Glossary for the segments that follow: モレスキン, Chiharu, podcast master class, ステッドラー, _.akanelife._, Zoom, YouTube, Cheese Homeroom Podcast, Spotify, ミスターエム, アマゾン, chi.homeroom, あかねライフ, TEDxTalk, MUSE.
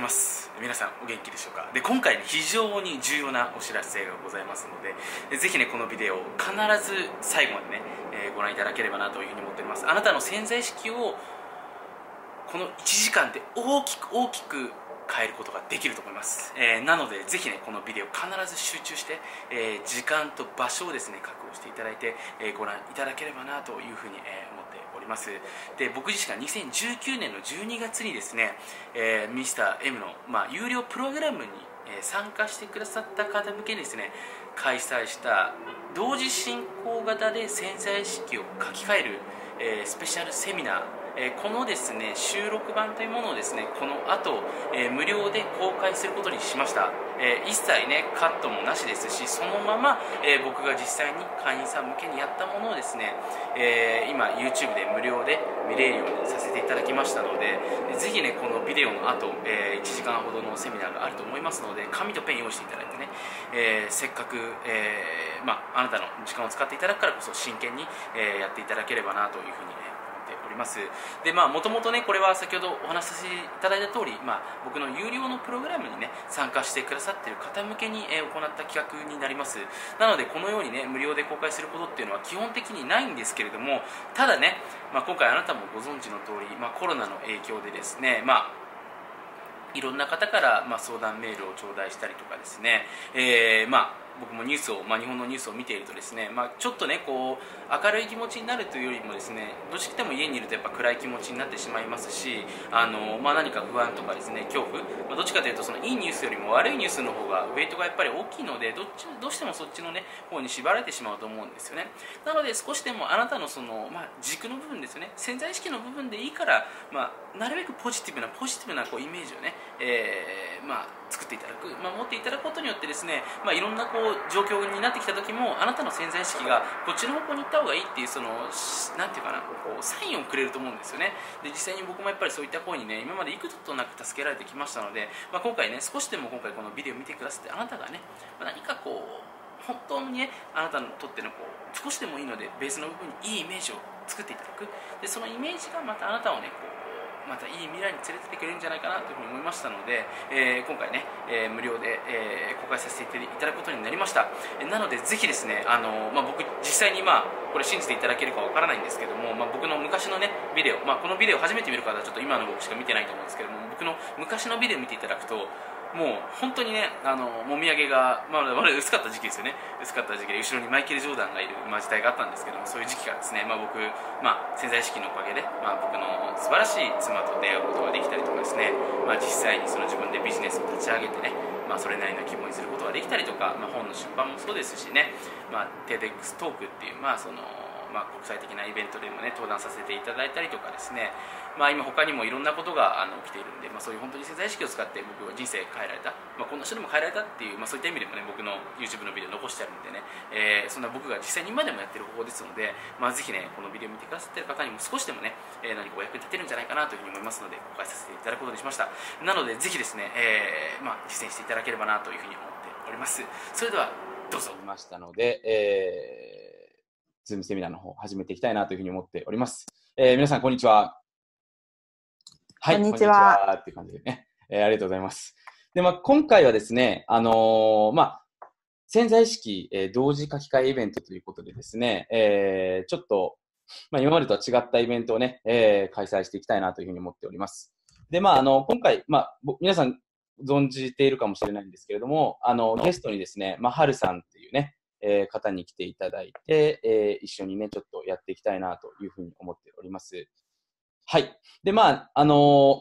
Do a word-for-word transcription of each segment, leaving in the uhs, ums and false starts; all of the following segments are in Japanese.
います。皆さんお元気でしょうか。で、今回、ね、非常に重要なお知らせがございますので、ぜひねこのビデオを必ず最後までね、えー、ご覧いただければなというふうに思っております。あなたの潜在意識をこのいちじかんで大きく大きく変えることができると思います、えー、なのでぜひねこのビデオ必ず集中して、えー、時間と場所をですね確保していただいて、えー、ご覧いただければなというふうに、えー、思っております。で、僕自身がにせんじゅうきゅうねんのじゅうにがつにですね、えー、ミスターエム の、まあ、有料プログラムに参加してくださった方向けにですね開催した同時進行型で潜在意識を書き換える、えー、スペシャルセミナー、えー、このですね収録版というものをですねこの後、えー、無料で公開することにしました。えー、一切ねカットもなしですし、そのまま、えー、僕が実際に会員さん向けにやったものをですね、えー、今 YouTube で無料で見れるようにさせていただきましたので、ぜひねこのビデオの後、えー、いちじかんほどのセミナーがあると思いますので、紙とペン用意していただいてね、えー、せっかく、えーまあ、あなたの時間を使っていただくからこそ真剣に、えー、やっていただければなというふうにねで、まあ、もともとねこれは先ほどお話しさせていただいた通り、まあ、僕の有料のプログラムにね参加してくださっている方向けに、えー、行った企画になります。なのでこのようにね無料で公開することっていうのは基本的にないんですけれども、ただね、まあ、今回あなたもご存知の通り、まあ、コロナの影響でですね、まあいろんな方から、まあ、相談メールを頂戴したりとかですね、えーまあ、僕もニュースを、まあ、日本のニュースを見ているとですね、まあ、ちょっとねこう明るい気持ちになるというよりもですね、どうしても家にいるとやっぱ暗い気持ちになってしまいますし、あの、まあ、何か不安とかですね恐怖、まあ、どっちかというとそのいいニュースよりも悪いニュースの方がウェイトがやっぱり大きいので、どっちどうしてもそっちの、ね、方に縛られてしまうと思うんですよね。なので少しでもあなたの、その、まあ、軸の部分ですよね、潜在意識の部分でいいから、まあ、なるべくポジティブなポジティブなこうイメージをねえーまあ、作っていただく、まあ、持っていただくことによってですね、まあ、いろんなこう状況になってきた時もあなたの潜在意識がこっちの方向に行った方がいいっていう、そのなんていうかな、こうサインをくれると思うんですよね。で、実際に僕もやっぱりそういった声にね今まで幾度となく助けられてきましたので、まあ、今回ね少しでも今回このビデオを見てくださって、あなたがね何かこう本当にねあなたにとってのこう少しでもいいのでベースの部分にいいイメージを作っていただく。で、そのイメージがまたあなたをねこうまたいい未来に連れてってくれるんじゃないかなというふうに思いましたので、えー、今回ね、えー、無料で、えー、公開させていただくことになりました。えー、なのでぜひですね、あのーまあ、僕実際に、まあ、これ信じていただけるかわからないんですけども、まあ、僕の昔のねビデオ、まあ、このビデオ初めて見る方はちょっと今の僕しか見てないと思うんですけども、僕の昔のビデオ見ていただくともう本当にね、あのもみあげが、まあ、まだ薄かった時期ですよね。薄かった時期で後ろにマイケル・ジョーダンがいる、まあ、時代があったんですけども、そういう時期がですね、まあ、僕、まあ、潜在意識のおかげで、まあ、僕の素晴らしい妻と出会うことができたりとかですね、まあ、実際にその自分でビジネスを立ち上げてね、まあ、それなりの規模にすることができたりとか、まあ、本の出版もそうですしね、まあ、TEDxTalk っていう、まあそのまあ、国際的なイベントでも、ね、登壇させていただいたりとかですね、まあ、今他にもいろんなことがあの起きているので、まあ、そういう本当に潜在意識を使って僕は人生変えられた、まあ、こんな人でも変えられたっていう、まあ、そういった意味でも、ね、僕の YouTube のビデオ残してあるんでね、えー、そんな僕が実際に今でもやってる方法ですので、まあ、ぜひねこのビデオ見てくださってる方にも少しでもね、えー、何かお役に立てるんじゃないかなというふうに思いますので公開させていただくことにしました。なのでぜひですね、えーまあ、実践していただければなというふうに思っております。それではどうぞ。見ましたので、えーズームセミナーの方始めていきたいなというふうに思っております。えー、皆さんこんにちは。はい、こんにちはっていう感じでね、えー、ありがとうございます。で、まあ今回はですね、あのー、まあ潜在意識、えー、同時書き換えイベントということでですね、えー、ちょっとまあ今までとは違ったイベントをね、えー、開催していきたいなというふうに思っております。で、まああの今回まあ皆さん存じているかもしれないんですけれども、あのゲストにですね、まあハルさんっていうね。えー、方に来ていただいて、えー、一緒にねちょっとやっていきたいなというふうに思っております。はい。で、まああのー、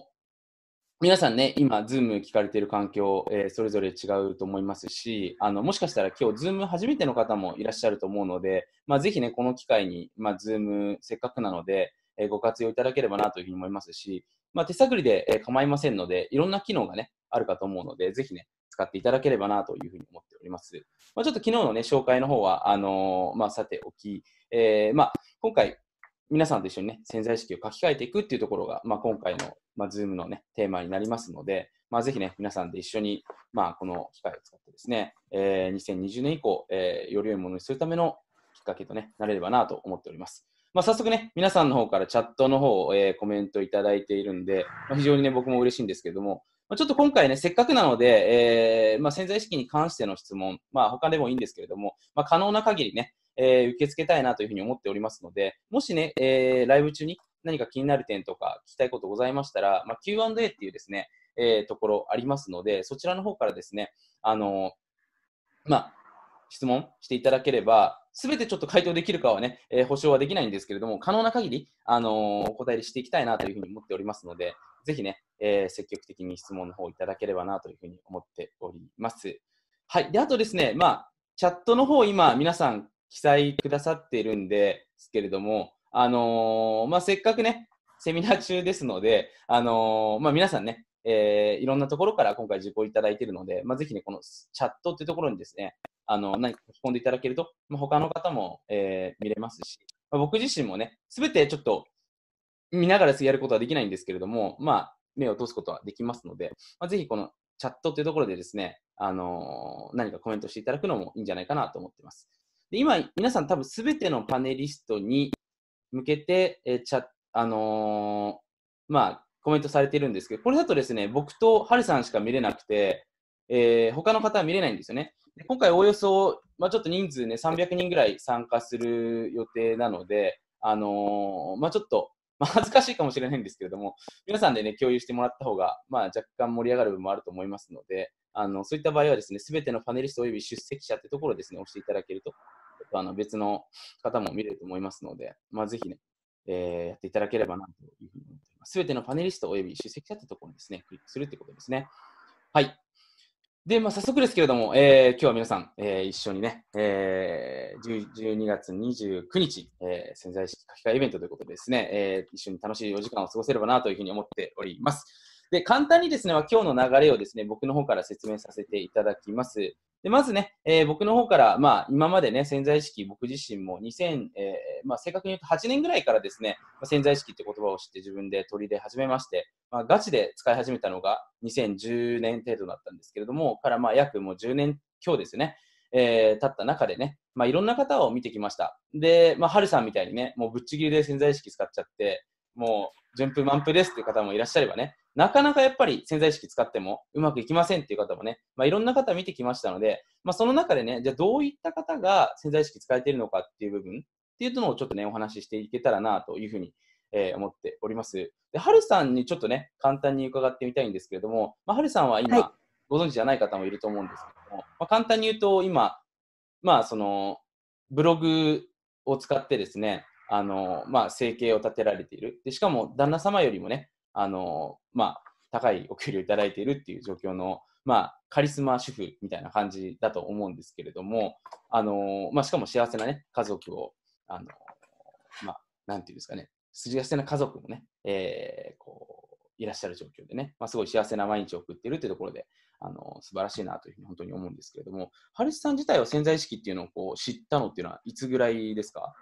皆さんね今 Zoom 聞かれている環境、えー、それぞれ違うと思いますし、あのもしかしたら今日 Zoom 初めての方もいらっしゃると思うので、まあぜひねこの機会にまあ Zoom せっかくなので、えー、ご活用いただければなというふうに思いますし、まあ手探りで、えー、構いませんので、いろんな機能がねあるかと思うので、ぜひね。使っていただければなというふうに思っております。まあ、ちょっと昨日のね紹介の方はあのー、まあさておき、えー、まあ今回皆さんと一緒にね潜在意識を書き換えていくっていうところがまあ今回のまあ Zoom のねテーマになりますので、まあぜひね皆さんで一緒にまあこの機会を使ってですね、えー、にせんにじゅうねん以降、えー、より良いものにするためのきっかけとねなれればなと思っております。まあ早速ね皆さんの方からチャットの方を、えー、コメントいただいているんで、まあ、非常にね僕も嬉しいんですけれども。ちょっと今回ね、せっかくなので、えーまあ、潜在意識に関しての質問、まあ、他でもいいんですけれども、まあ、可能な限りね、えー、受け付けたいなというふうに思っておりますので、もしね、えー、ライブ中に何か気になる点とか聞きたいことございましたら、まあ、キューアンドエー っていうですね、えー、ところありますので、そちらの方からですね、あのー、まあ、質問していただければ、すべてちょっと回答できるかはね、えー、保証はできないんですけれども、可能な限り、あのー、お答えしていきたいなというふうに思っておりますので、ぜひね、えー、積極的に質問の方いただければなというふうに思っております。はい。で、あとですね、まあ、チャットの方、今、皆さん記載くださっているんですけれども、あのー、まあ、せっかくね、セミナー中ですので、あのー、まあ、皆さんね、えー、いろんなところから今回受講いただいているので、まあ、ぜひね、このチャットっていうところにですね、あの何か書き込んでいただけると、まあ、他の方も、えー、見れますし、まあ、僕自身もね、すべてちょっと見ながらやることはできないんですけれども、まあ、目を通すことはできますので、まあ、ぜひこのチャットというところでですね、あのー、何かコメントしていただくのもいいんじゃないかなと思っています。で、今、皆さん多分すべてのパネリストに向けて、えーチャあのー、まあ、コメントされているんですけど、これだとですね、僕とハルさんしか見れなくて、えー、他の方は見れないんですよね。今回おおよそ、まあ、ちょっと人数ね、さんびゃくにんぐらい参加する予定なので、あのー、まあ、ちょっと、まあ、恥ずかしいかもしれないんですけれども、皆さんでね、共有してもらった方が、まあ、若干盛り上がる部分もあると思いますので、あの、そういった場合はですね、すべてのパネリストおよび出席者ってところをですね、押していただけると、あの、別の方も見れると思いますので、まあ、ぜひね、えー、やっていただければな、というふうに思っています。すべてのパネリストおよび出席者ってところにですね、クリックするってことですね。はい。で、まあ、早速ですけれども、えー、今日は皆さん、えー、一緒にね、えー、じゅうにがつにじゅうくにち、えー、潜在意識書き換えイベントということでですね、えー、一緒に楽しいよじかんを過ごせればなというふうに思っております。で、簡単にですね、今日の流れをですね、僕の方から説明させていただきます。で、まずね、えー、僕の方から、まあ、今までね、潜在意識、僕自身もにせん、えー、まあ、正確に言うとはちねんぐらいからですね、潜在意識って言葉を知って自分で取り入れ始めまして、まあ、ガチで使い始めたのがにせんじゅうねん程度だったんですけれども、からまあ約もうじゅうねん強ですね、えー、経った中でね、まあ、いろんな方を見てきました。で、まあ、ハルさんみたいにね、もうぶっちぎりで潜在意識使っちゃって、もう順風満風ですっていう方もいらっしゃればね、なかなかやっぱり潜在意識使ってもうまくいきませんっていう方もね、まあ、いろんな方見てきましたので、まあ、その中でね、じゃあどういった方が潜在意識使えているのかっていう部分っていうのをちょっとね、お話ししていけたらなというふうにえー、思っております。で、ハルさんにちょっとね、簡単に伺ってみたいんですけれども、まあ、ハルさんは今、はい、ご存知じゃない方もいると思うんですけれども、まあ、簡単に言うと、今、まあ、その、ブログを使ってですね、あの、まあ、生計を立てられている。で、しかも、旦那様よりもね、あの、まあ、高いお給料をいただいているっていう状況の、まあ、カリスマ主婦みたいな感じだと思うんですけれども、あの、まあ、しかも幸せなね、家族を、あの、まあ、なんていうんですかね、幸せな家族もね、えー、こういらっしゃる状況でね、まあ、すごい幸せな毎日を送っているというところで、あの素晴らしいなというふうに本当に思うんですけれども、ハルさん自体は潜在意識っていうのをこう知ったのっていうのはいつぐらいですか？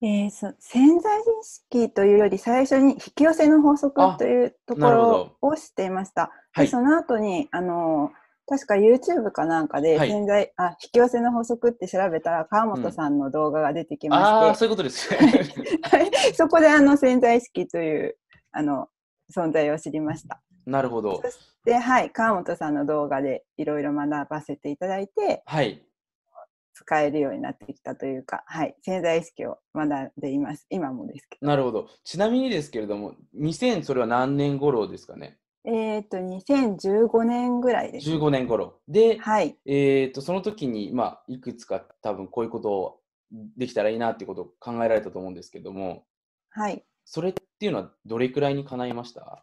えー、そ潜在意識というより最初に引き寄せの法則というところを知っていました。で、その後にあの確か YouTube かなんかで潜在、はい、あ、引き寄せの法則って調べたら川本さんの動画が出てきまして、うん、ああ、そういうことですね、はい、そこであの潜在意識というあの存在を知りました。なるほど。そして、はい、川本さんの動画でいろいろ学ばせていただいて、はい、使えるようになってきたというか、はい、潜在意識を学んでいます。今もですけど。なるほど。ちなみにですけれども、にせん、それは何年頃ですかね？えーと、にせんじゅうごねんぐらいです、ね。じゅうごねん頃。で、はい、えーと、その時に、まあ、いくつか多分こういうことをできたらいいなっていうことを考えられたと思うんですけども、はい。それっていうのはどれくらいに叶いました？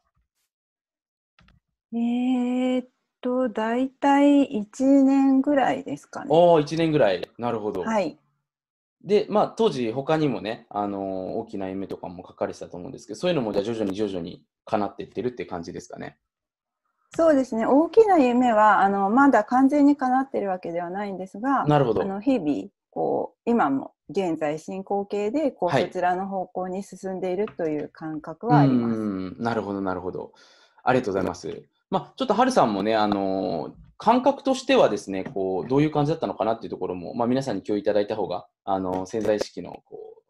えーと、だいたいいちねんぐらいですかね。おー、いちねんぐらい。なるほど。はい。で、まあ、当時他にもね、あのー、大きな夢とかも書かれてたと思うんですけど、そういうのもじゃあ徐々に徐々に叶っていってるって感じですかね？そうですね。大きな夢はあのまだ完全に叶ってるわけではないんですが、なるほど。あの日々こう今も現在進行形でこう、はい、そちらの方向に進んでいるという感覚はあります。うん、なるほどなるほど。ありがとうございます。まあ、ちょっとハルさんもね、あのー、感覚としてはですね、こうどういう感じだったのかなっていうところも、まあ、皆さんに共有いただいた方が、あのー、潜在意識のこう、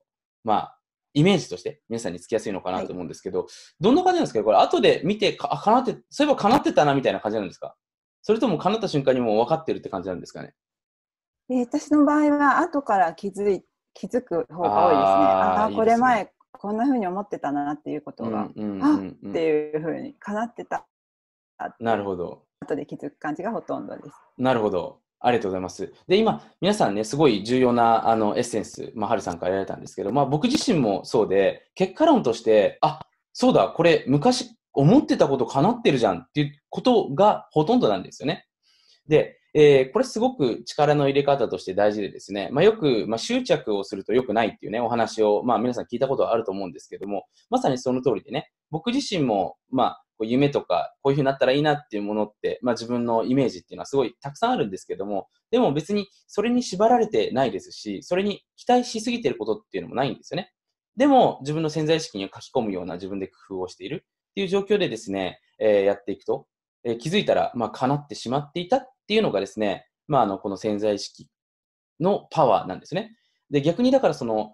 まあ、イメージとして皆さんにつきやすいのかなと思うんですけど、はい、どんな感じなんですかこれ、後で見て、あ、叶って、そういえば叶ってたなみたいな感じなんですか？それとも叶った瞬間にもう分かってるって感じなんですかね？えー、私の場合は後から気づい、気づく方が多いですね。ああ、これ前、いいですね、こんな風に思ってたなっていうことが、うんうんうんうん、あっていう風に叶ってた。なるほど。後で気づく感じがほとんどです。なるほど。ありがとうございます。で、今、皆さんね、すごい重要なあのエッセンス、まあ、ハルさんからやられたんですけど、まあ、僕自身もそうで、結果論として、あ、そうだ、これ、昔思ってたこと叶ってるじゃんっていうことがほとんどなんですよね。で、えー、これすごく力の入れ方として大事でですね、まあ、よく、まあ、執着をすると良くないっていうね、お話を、まあ、皆さん聞いたことはあると思うんですけども、まさにその通りでね、僕自身も、まあ、夢とかこういうふうになったらいいなっていうものって、まあ、自分のイメージっていうのはすごいたくさんあるんですけども、でも別にそれに縛られてないですし、それに期待しすぎてることっていうのもないんですよね。でも自分の潜在意識に書き込むような自分で工夫をしているっていう状況でですね、えー、やっていくと、えー、気づいたらまあ叶ってしまっていたっていうのがですね、まあ、あのこの潜在意識のパワーなんですね。で、逆にだからその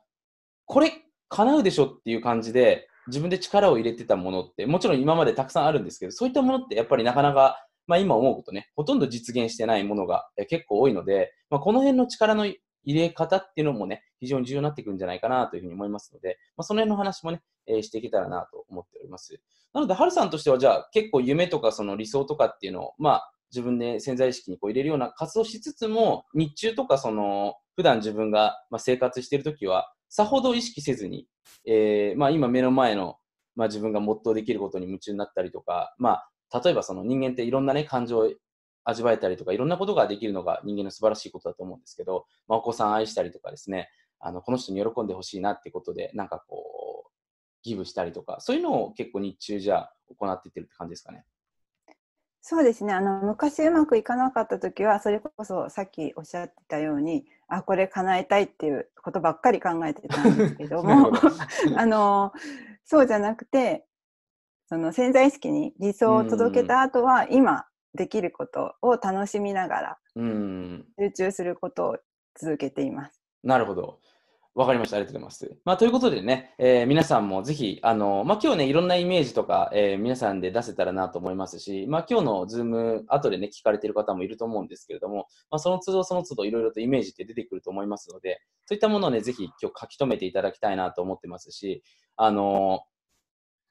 これ叶うでしょっていう感じで自分で力を入れてたものってもちろん今までたくさんあるんですけど、そういったものってやっぱりなかなか、まあ、今思うことね、ほとんど実現してないものが結構多いので、まあ、この辺の力の入れ方っていうのもね、非常に重要になってくるんじゃないかなというふうに思いますので、まあ、その辺の話もね、えー、していけたらなと思っております。なのでハルさんとしては、じゃあ結構夢とかその理想とかっていうのを、まあ、自分で潜在意識にこう入れるような活動しつつも、日中とかその普段自分が生活しているときはさほど意識せずに、えーまあ、今目の前の、まあ、自分が没頭できることに夢中になったりとか、まあ、例えばその人間っていろんな、ね、感情を味わえたりとか、いろんなことができるのが人間の素晴らしいことだと思うんですけど、まあ、お子さん愛したりとかですね、あのこの人に喜んでほしいなってことでなんかこうギブしたりとか、そういうのを結構日中じゃあ行っていってるって感じですかね？そうですね、あの昔うまくいかなかった時はそれこそさっきおっしゃってたように、あ、これ叶えたいっていうことばっかり考えてたんですけどもあのそうじゃなくて、その潜在意識に理想を届けた後は今できることを楽しみながら集中することを続けています。なるほど、わかりました。ありがとうございます。まあ、ということでね、えー、皆さんもぜひ、あの、まあ、今日ね、いろんなイメージとか、えー、皆さんで出せたらなと思いますし、まあ、今日のズーム、後でね、聞かれている方もいると思うんですけれども、まあ、その都度その都度いろいろとイメージって出てくると思いますので、そういったものをね、ぜひ今日書き留めていただきたいなと思ってますし、あの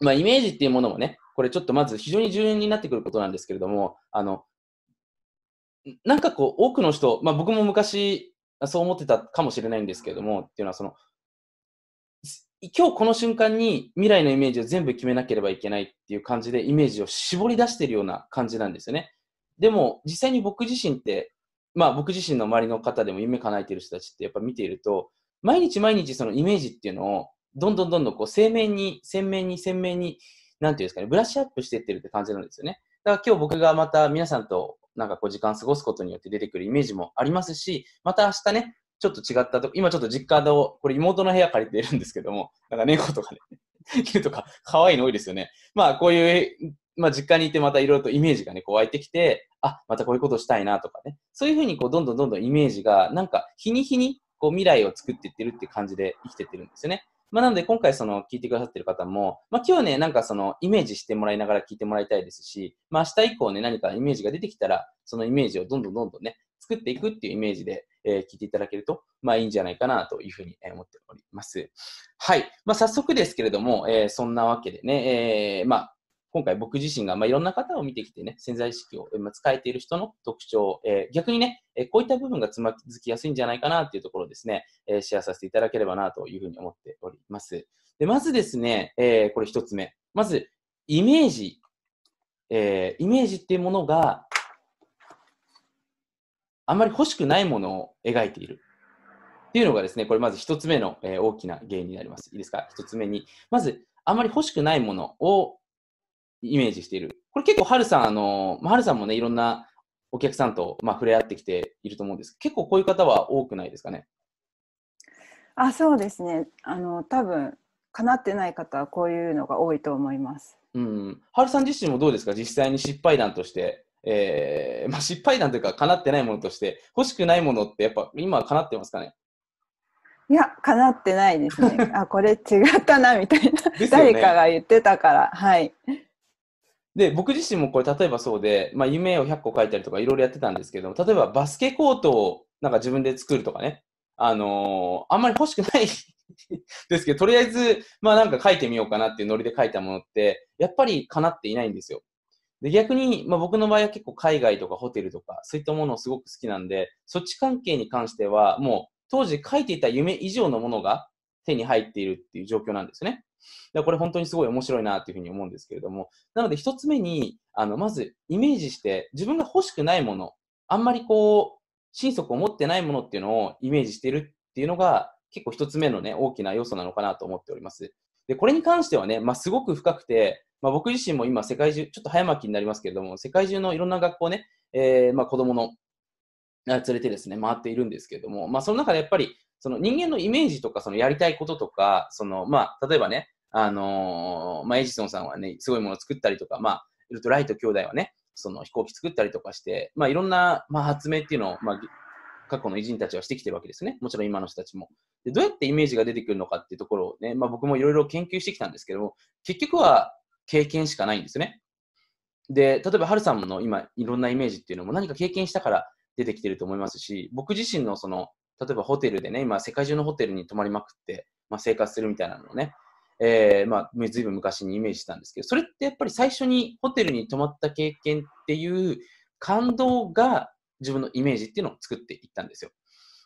ー、まあ、イメージっていうものもね、これちょっとまず非常に重要になってくることなんですけれども、あの、なんかこう、多くの人、まあ、僕も昔、そう思ってたかもしれないんですけれども、っていうのはその今日この瞬間に未来のイメージを全部決めなければいけないっていう感じでイメージを絞り出しているような感じなんですよね。でも実際に僕自身って、まあ、僕自身の周りの方でも夢叶えている人たちってやっぱ見ていると、毎日毎日そのイメージっていうのをどんどんどんどんこう鮮明に鮮明に鮮明になんていうんですかね、ブラッシュアップしていってるって感じなんですよね。だから今日僕がまた皆さんとなんかこう時間過ごすことによって出てくるイメージもありますし、また明日ね、ちょっと違ったと、今ちょっと実家で、これ妹の部屋借りているんですけども、なんか猫とかね、犬とか可愛いの多いですよね。まあこういう、まあ実家にいてまたいろいろとイメージがね、こう湧いてきて、あ、またこういうことしたいなとかね、そういうふうにこうどんどんどんどんイメージが、なんか日に日にこう未来を作っていってるって感じで生きていってるんですよね。まあ、なので今回その聞いてくださってる方も、まあ、今日ね、なんかそのイメージしてもらいながら聞いてもらいたいですし、まあ、明日以降ね、何かイメージが出てきたら、そのイメージをどんどんどんどんね、作っていくっていうイメージで、えー、聞いていただけると、まあいいんじゃないかなというふうに思っております。はい。まあ、早速ですけれども、えー、そんなわけでね、えー、まあ、今回僕自身が、まあ、いろんな方を見てきてね、潜在意識を使えている人の特徴、えー、逆にね、えー、こういった部分がつまずきやすいんじゃないかなっていうところをですね、えー、シェアさせていただければなというふうに思っております。で、まずですね、えー、これ一つ目。まず、イメージ、えー、イメージっていうものが、あんまり欲しくないものを描いている。っていうのがですね、これまず一つ目の、えー、大きな原因になります。いいですか？一つ目に。まず、あんまり欲しくないものをイメージしている。これ結構ハルさん、あの、ハルさんもね、いろんなお客さんと、まあ、触れ合ってきていると思うんですけど、結構こういう方は多くないですかね？あ、そうですね。あの、多分、叶ってない方はこういうのが多いと思います。うん。ハルさん自身もどうですか？実際に失敗談として、えー、まあ、失敗談というか、叶ってないものとして、欲しくないものってやっぱ今は叶ってますかね？いや、叶ってないですね。あ、これ違ったなみたいな、ね、誰かが言ってたから。はい。で、僕自身もこれ例えばそうで、まあ、夢をひゃっこ書いたりとかいろいろやってたんですけど、例えばバスケコートをなんか自分で作るとかね、あのー、あんまり欲しくないですけど、とりあえず、まあなんか書いてみようかなっていうノリで書いたものって、やっぱり叶っていないんですよ。で、逆に、まあ僕の場合は結構海外とかホテルとか、そういったものをすごく好きなんで、そっち関係に関しては、もう当時書いていた夢以上のものが手に入っているっていう状況なんですよね。だからこれ本当にすごい面白いなっていうふうに思うんですけれども、なので一つ目に、あの、まずイメージして、自分が欲しくないもの、あんまりこう、心底持ってないものっていうのをイメージしているっていうのが結構一つ目のね、大きな要素なのかなと思っております。で、これに関してはね、まあ、すごく深くて、まあ、僕自身も今世界中、ちょっと早巻きになりますけれども、世界中のいろんな学校ね、えー、まあ子供の連れてですね、回っているんですけれども、まあその中でやっぱりその人間のイメージとか、そのやりたいこととか、そのまあ例えばね、あのー、まあエジソンさんはね、すごいものを作ったりとか、まあライト兄弟はね、その飛行機作ったりとかして、まあ、いろんな、まあ、発明っていうのを、まあ、過去の偉人たちはしてきてるわけですね。もちろん今の人たちも。で、どうやってイメージが出てくるのかっていうところをね、まあ、僕もいろいろ研究してきたんですけども、結局は経験しかないんですね。で、例えばハルさんの今いろんなイメージっていうのも何か経験したから出てきてると思いますし、僕自身のその、例えばホテルでね、今世界中のホテルに泊まりまくって、まあ、生活するみたいなのをね、えー、まあ、ずいぶん昔にイメージしたんですけど、それってやっぱり最初にホテルに泊まった経験っていう感動が自分のイメージっていうのを作っていったんですよ。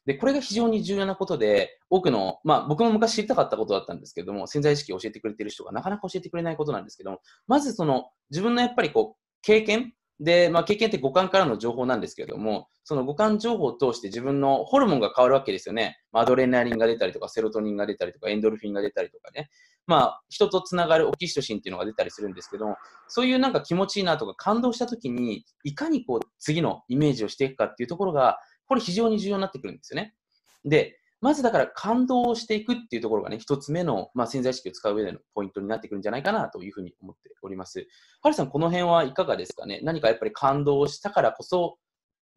で、これが非常に重要なことで、多くの、まあ僕も昔知りたかったことだったんですけども、潜在意識を教えてくれてる人がなかなか教えてくれないことなんですけども、まずその自分のやっぱりこう経験で、まあ経験って五感からの情報なんですけれども、その五感情報を通して自分のホルモンが変わるわけですよね。アドレナリンが出たりとか、セロトニンが出たりとか、エンドルフィンが出たりとかね。まあ、人とつながるオキシトシンっていうのが出たりするんですけども、そういうなんか気持ちいいなとか感動したときに、いかにこう次のイメージをしていくかっていうところが、これ非常に重要になってくるんですよね。で、まずだから感動をしていくっていうところがね、一つ目の、まあ、潜在意識を使う上でのポイントになってくるんじゃないかなというふうに思っております。ハルさん、この辺はいかがですかね。何かやっぱり感動したからこそ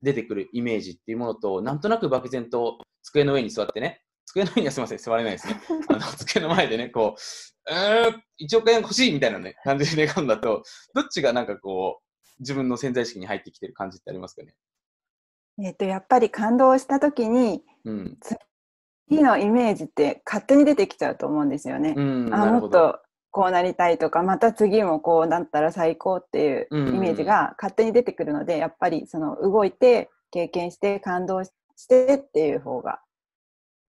出てくるイメージっていうものと、なんとなく漠然と机の上に座ってね、机の上にはすみません、座れないですね。あの机の前でね、こう、うーん、いちおくえん欲しいみたいなね、感じで願うんだと、どっちがなんかこう、自分の潜在意識に入ってきてる感じってありますかね。えっと、やっぱり感動したときに、うん、次のイメージって勝手に出てきちゃうと思うんですよね。うん、あ、もっとこうなりたいとか、また次もこうなったら最高っていうイメージが勝手に出てくるので、うんうん、やっぱりその動いて、経験して、感動してっていう方が、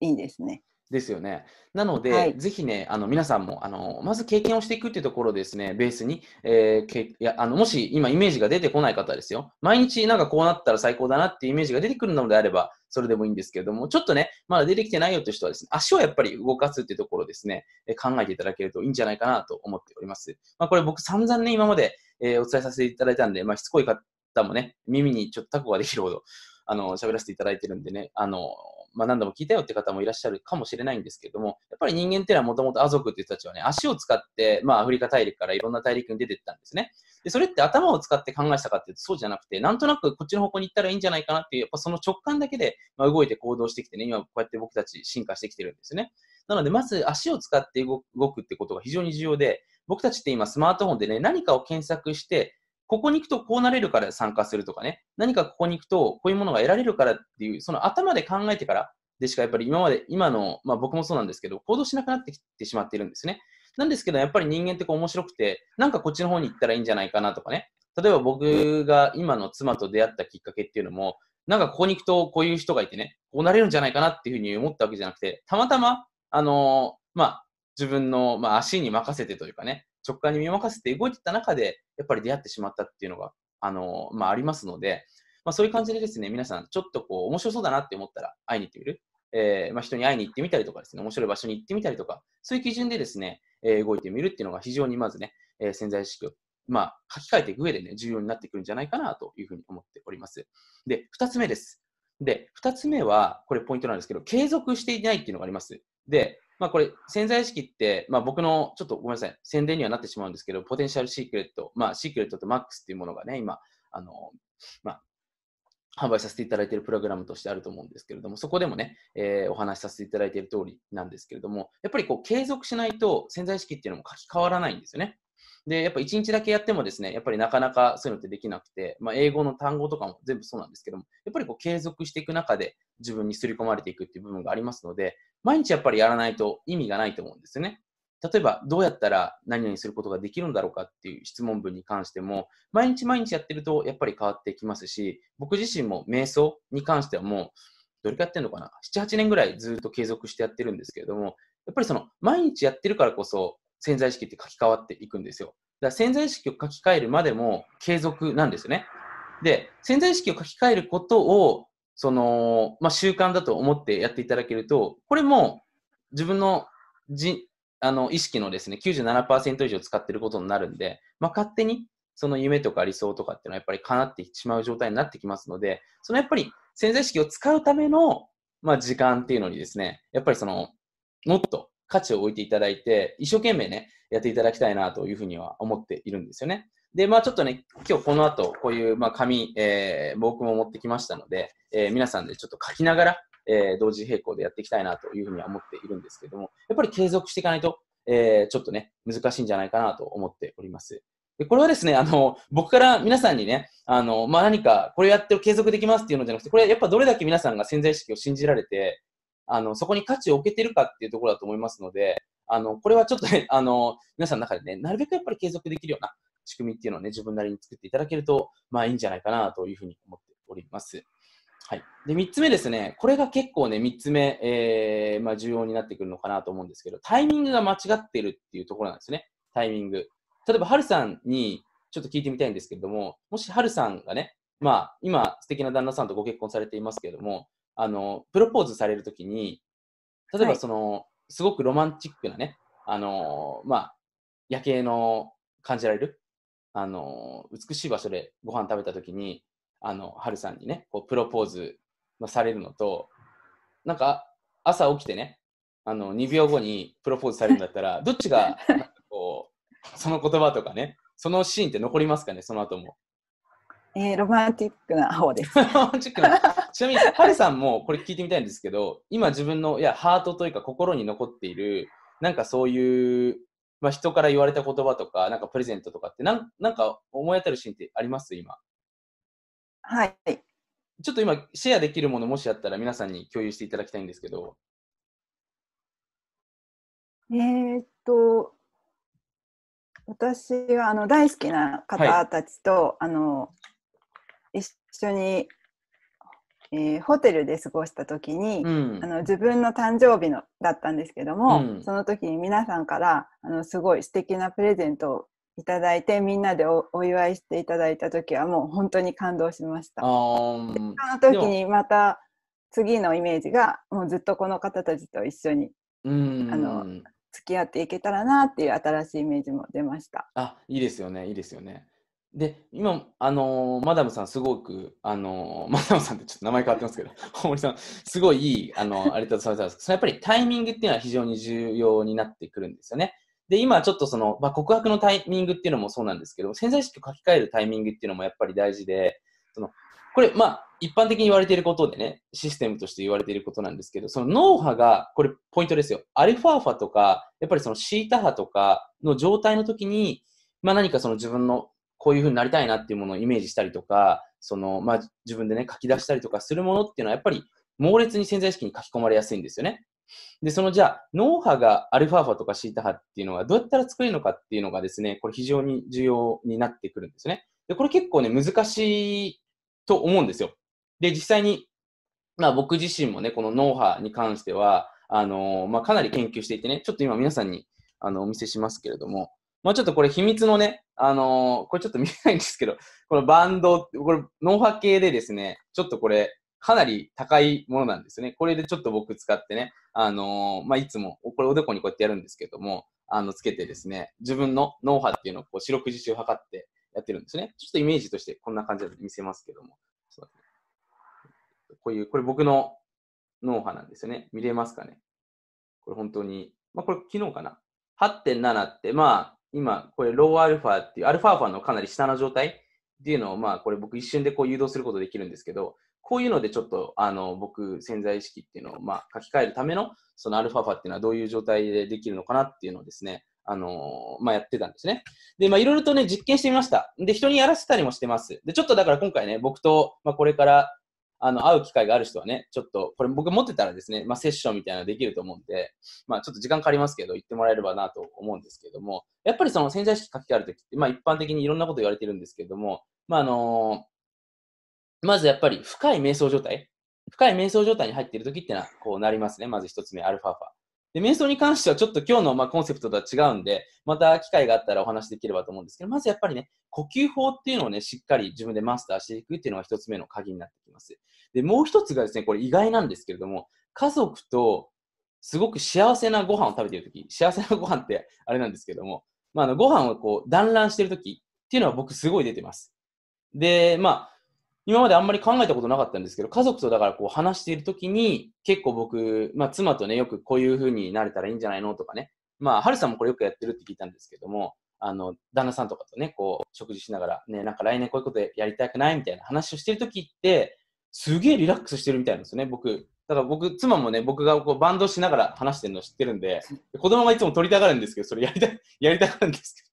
いいですね。ですよね。なので、はい、ぜひね、あの皆さんもあのまず経験をしていくっていうところですね、ベースに、えー、けいやあのもし今イメージが出てこない方ですよ、毎日なんかこうなったら最高だなっていうイメージが出てくるのであればそれでもいいんですけれども、ちょっとねまだ出てきてないよという人はですね、足をやっぱり動かすっていうところですね、考えていただけるといいんじゃないかなと思っております。まあ、これ僕散々ね今まで、えー、お伝えさせていただいたんで、まあ、しつこい方もね耳にちょっとタコができるほどあの喋らせていただいてるんでね、あのまあ、何度も聞いたよって方もいらっしゃるかもしれないんですけれども、やっぱり人間っていうのはもともとア族っていう人たちはね、足を使って、まあ、アフリカ大陸からいろんな大陸に出ていったんですね。で、それって頭を使って考えしたかっていうとそうじゃなくて、なんとなくこっちの方向に行ったらいいんじゃないかなっていう、やっぱその直感だけで、まあ、動いて行動してきてね、今こうやって僕たち進化してきてるんですね。なので、まず足を使って動くってことが非常に重要で、僕たちって今スマートフォンでね、何かを検索して、ここに行くとこうなれるから参加するとかね、何かここに行くとこういうものが得られるからっていう、その頭で考えてからでしかやっぱり今まで、今の、まあ僕もそうなんですけど、行動しなくなってきてしまっているんですね。なんですけど、やっぱり人間ってこう面白くて、なんかこっちの方に行ったらいいんじゃないかなとかね、例えば僕が今の妻と出会ったきっかけっていうのも、なんかここに行くとこういう人がいてね、こうなれるんじゃないかなっていうふうに思ったわけじゃなくて、たまたま、あのー、まあ自分の、まあ、足に任せてというかね、直感に身を任せて動いていった中で、やっぱり出会ってしまったっていうのが、あのー、まあ、ありますので、まあ、そういう感じでですね、皆さん、ちょっとこう、面白そうだなって思ったら、会いに行ってみる。えー、まあ、人に会いに行ってみたりとかですね、面白い場所に行ってみたりとか、そういう基準でですね、えー、動いてみるっていうのが非常にまずね、えー、潜在意識を、まあ、書き換えていく上でね、重要になってくるんじゃないかなというふうに思っております。で、二つ目です。で、二つ目は、これポイントなんですけど、継続していないっていうのがあります。で、まあこれ潜在意識って、まあ僕のちょっとごめんなさい、宣伝にはなってしまうんですけど、ポテンシャルシークレット、まあシークレットとマックスっていうものがね、今、あの、まあ、販売させていただいているプログラムとしてあると思うんですけれども、そこでもね、えー、お話しさせていただいている通りなんですけれども、やっぱりこう継続しないと潜在意識っていうのも書き換わらないんですよね。で、やっぱいちにちだけやってもですね、やっぱりなかなかそういうのってできなくて、まあ、英語の単語とかも全部そうなんですけども、やっぱりこう継続していく中で自分に刷り込まれていくっていう部分がありますので、毎日やっぱりやらないと意味がないと思うんですよね。例えばどうやったら何々することができるんだろうかっていう質問文に関しても、毎日毎日やってるとやっぱり変わってきますし、僕自身も瞑想に関してはもうどれかやってるのかな、ななはちねんぐらいずっと継続してやってるんですけれども、やっぱりその毎日やってるからこそ潜在意識って書き換わっていくんですよ。だから潜在意識を書き換えるまでも継続なんですよね。で、潜在意識を書き換えることをその、まあ、習慣だと思ってやっていただけると、これも自分のじあの意識のですね きゅうじゅうななパーセント 以上使っていることになるんで、まあ、勝手にその夢とか理想とかっていうのはやっぱり叶ってしまう状態になってきますので、そのやっぱり潜在意識を使うための、まあ、時間っていうのにですね、やっぱりそのもっと価値を置いていただいて、一生懸命ねやっていただきたいなというふうには思っているんですよね。で、まあちょっとね、今日この後こういう、まあ、紙、えー、僕も持ってきましたので、えー、皆さんでちょっと書きながらえー、同時並行でやっていきたいなというふうには思っているんですけども、やっぱり継続していかないと、えー、ちょっとね、難しいんじゃないかなと思っております。で、これはですね、あの、僕から皆さんにね、あの、まあ、何か、これやって継続できますっていうのじゃなくて、これやっぱどれだけ皆さんが潜在意識を信じられて、あの、そこに価値を置けてるかっていうところだと思いますので、あの、これはちょっとね、あの、皆さんの中でね、なるべくやっぱり継続できるような仕組みっていうのをね、自分なりに作っていただけると、まあ、いいんじゃないかなというふうに思っております。はい、でみっつめですね、これが結構ね、みっつめ、えーまあ、重要になってくるのかなと思うんですけど、タイミングが間違ってるっていうところなんですね、タイミング。例えば、ハルさんにちょっと聞いてみたいんですけれども、もしハルさんがね、まあ、今、素敵な旦那さんとご結婚されていますけれども、あのプロポーズされるときに、例えばその、はい、すごくロマンチックなね、あのまあ、夜景の感じられるあの、美しい場所でご飯食べたときに、あのハルさんにねこうプロポーズされるのと、なんか朝起きてねあのにびょうごにプロポーズされるんだったらどっちがなんかこうその言葉とかね、そのシーンって残りますかね、その後も。えー、ロマンティックな方です。ロマンティックな。ちなみにハルさんもこれ聞いてみたいんですけど、今自分のいやハートというか心に残っているなんかそういう、まあ、人から言われた言葉とかなんかプレゼントとかってな ん, なんか思い当たるシーンってあります今？はい、ちょっと今シェアできるものもしあったら皆さんに共有していただきたいんですけど。えー、っと私はあの大好きな方たちと、はい、あの一緒に、えー、ホテルで過ごした時に、うん、あの自分の誕生日のだったんですけども、うん、その時に皆さんからあのすごい素敵なプレゼントをいただいて、みんなで お, お祝いしていただいた時はもう本当に感動しました。あその時にまた次のイメージがもうずっとこの方たちと一緒にあの付き合っていけたらなっていう新しいイメージも出ました。あ、いいですよね、いいですよね。で今あのマダムさんすごくあのマダムさんってちょっと名前変わってますけど大森さんすごいいいあのありがとうございます。そのやっぱりタイミングっていうのは非常に重要になってくるんですよね。で、今ちょっとその、まあ、告白のタイミングっていうのもそうなんですけど、潜在意識を書き換えるタイミングっていうのもやっぱり大事で、その、これ、まあ、一般的に言われていることでね、システムとして言われていることなんですけど、その脳波が、これポイントですよ。アルファ波とか、やっぱりそのシータ波とかの状態の時に、まあ何かその自分のこういう風になりたいなっていうものをイメージしたりとか、その、まあ自分でね、書き出したりとかするものっていうのはやっぱり猛烈に潜在意識に書き込まれやすいんですよね。で、そのじゃあ脳波がアルファ波とかシータ波っていうのはどうやったら作れるのかっていうのがですね、これ非常に重要になってくるんですね。で、これ結構ね難しいと思うんですよ。で、実際にまあ僕自身もねこの脳波に関してはあのー、まあかなり研究していてね、ちょっと今皆さんにあのお見せしますけれども、まあちょっとこれ秘密のねあのー、これちょっと見えないんですけど、このバンドこれ脳波系でですね、ちょっとこれかなり高いものなんですね。これでちょっと僕使ってね、あのー、まあ、いつも、これおでこにこうやってやるんですけども、あの、つけてですね、自分の脳波っていうのをこう四六時中測ってやってるんですね。ちょっとイメージとしてこんな感じで見せますけども。そうこういう、これ僕の脳波なんですよね。見れますかね。これ本当に、まあ、これ昨日かな。はってんなな って、まあ、今、これローアルファっていう、アルファ波のかなり下の状態っていうのを、まあこれ僕一瞬でこう誘導することできるんですけど、こういうのでちょっとあの僕潜在意識っていうのをまあ書き換えるためのそのアルファファっていうのはどういう状態でできるのかなっていうのをですね、あのー、まあやってたんですね。で、まあいろいろとね実験してみました。で、人にやらせたりもしてます。で、ちょっとだから今回ね、僕とまあこれからあの会う機会がある人はね、ちょっとこれ僕持ってたらですね、まあセッションみたいなのできると思うんで、まあちょっと時間かかりますけど、言ってもらえればなと思うんですけども、やっぱりその潜在意識書き換えるときって、まあ一般的にいろんなこと言われてるんですけども、まああのー、まずやっぱり深い瞑想状態、深い瞑想状態に入っているときってのはこうなりますね。まず一つ目、アルファファ。で、瞑想に関してはちょっと今日のまあコンセプトとは違うんで、また機会があったらお話できればと思うんですけど、まずやっぱりね、呼吸法っていうのをね、しっかり自分でマスターしていくっていうのが一つ目の鍵になってきます。で、もう一つがですね、これ意外なんですけれども、家族とすごく幸せなご飯を食べているとき、幸せなご飯ってあれなんですけども、まあ、あのご飯をこう、団らんしているときっていうのは僕すごい出てます。で、まあ、今まであんまり考えたことなかったんですけど、家族とだからこう話しているときに、結構僕、まあ妻とね、よくこういう風になれたらいいんじゃないのとかね。まあ、春さんもこれよくやってるって聞いたんですけども、あの、旦那さんとかとね、こう、食事しながら、ね、なんか来年こういうことやりたくないみたいな話をしてるときって、すげえリラックスしてるみたいなんですよね、僕。だから僕、妻もね、僕がこうバンドしながら話してるの知ってるんで、子供がいつも撮りたがるんですけど、それやりた、やりたがるんですけど。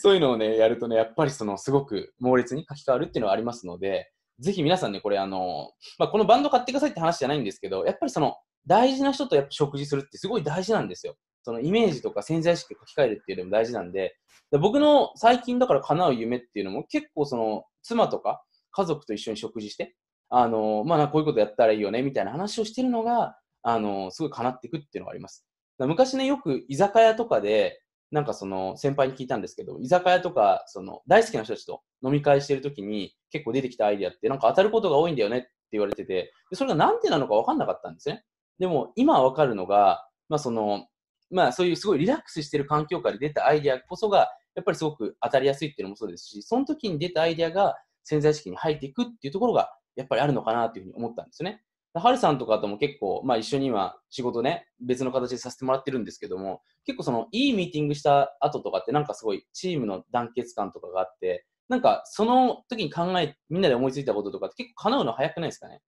そういうのをねやるとね、やっぱりそのすごく猛烈に書き換わるっていうのはありますので、ぜひ皆さんね、これあの、まあ、このバンド買ってくださいって話じゃないんですけど、やっぱりその大事な人とやっぱ食事するってすごい大事なんですよ。そのイメージとか潜在意識を書き換えるっていうのも大事なんで、僕の最近だから叶う夢っていうのも結構その妻とか家族と一緒に食事して、あのまあこういうことやったらいいよねみたいな話をしてるのが、あのすごい叶っていくっていうのがあります。だから昔ね、よく居酒屋とかでなんかその先輩に聞いたんですけど、居酒屋とかその大好きな人たちと飲み会してるときに結構出てきたアイディアってなんか当たることが多いんだよねって言われてて、でそれがなんでなのか分かんなかったんですね。でも今分かるのが、まあその、まあそういうすごいリラックスしてる環境下で出たアイディアこそがやっぱりすごく当たりやすいっていうのもそうですし、その時に出たアイディアが潜在意識に入っていくっていうところがやっぱりあるのかなっていうふうに思ったんですよね。ハルさんとかとも結構、まあ一緒に今仕事ね、別の形でさせてもらってるんですけども、結構そのいいミーティングした後とかってなんかすごいチームの団結感とかがあって、なんかその時に考え、みんなで思いついたこととかって結構叶うの早くないですかね？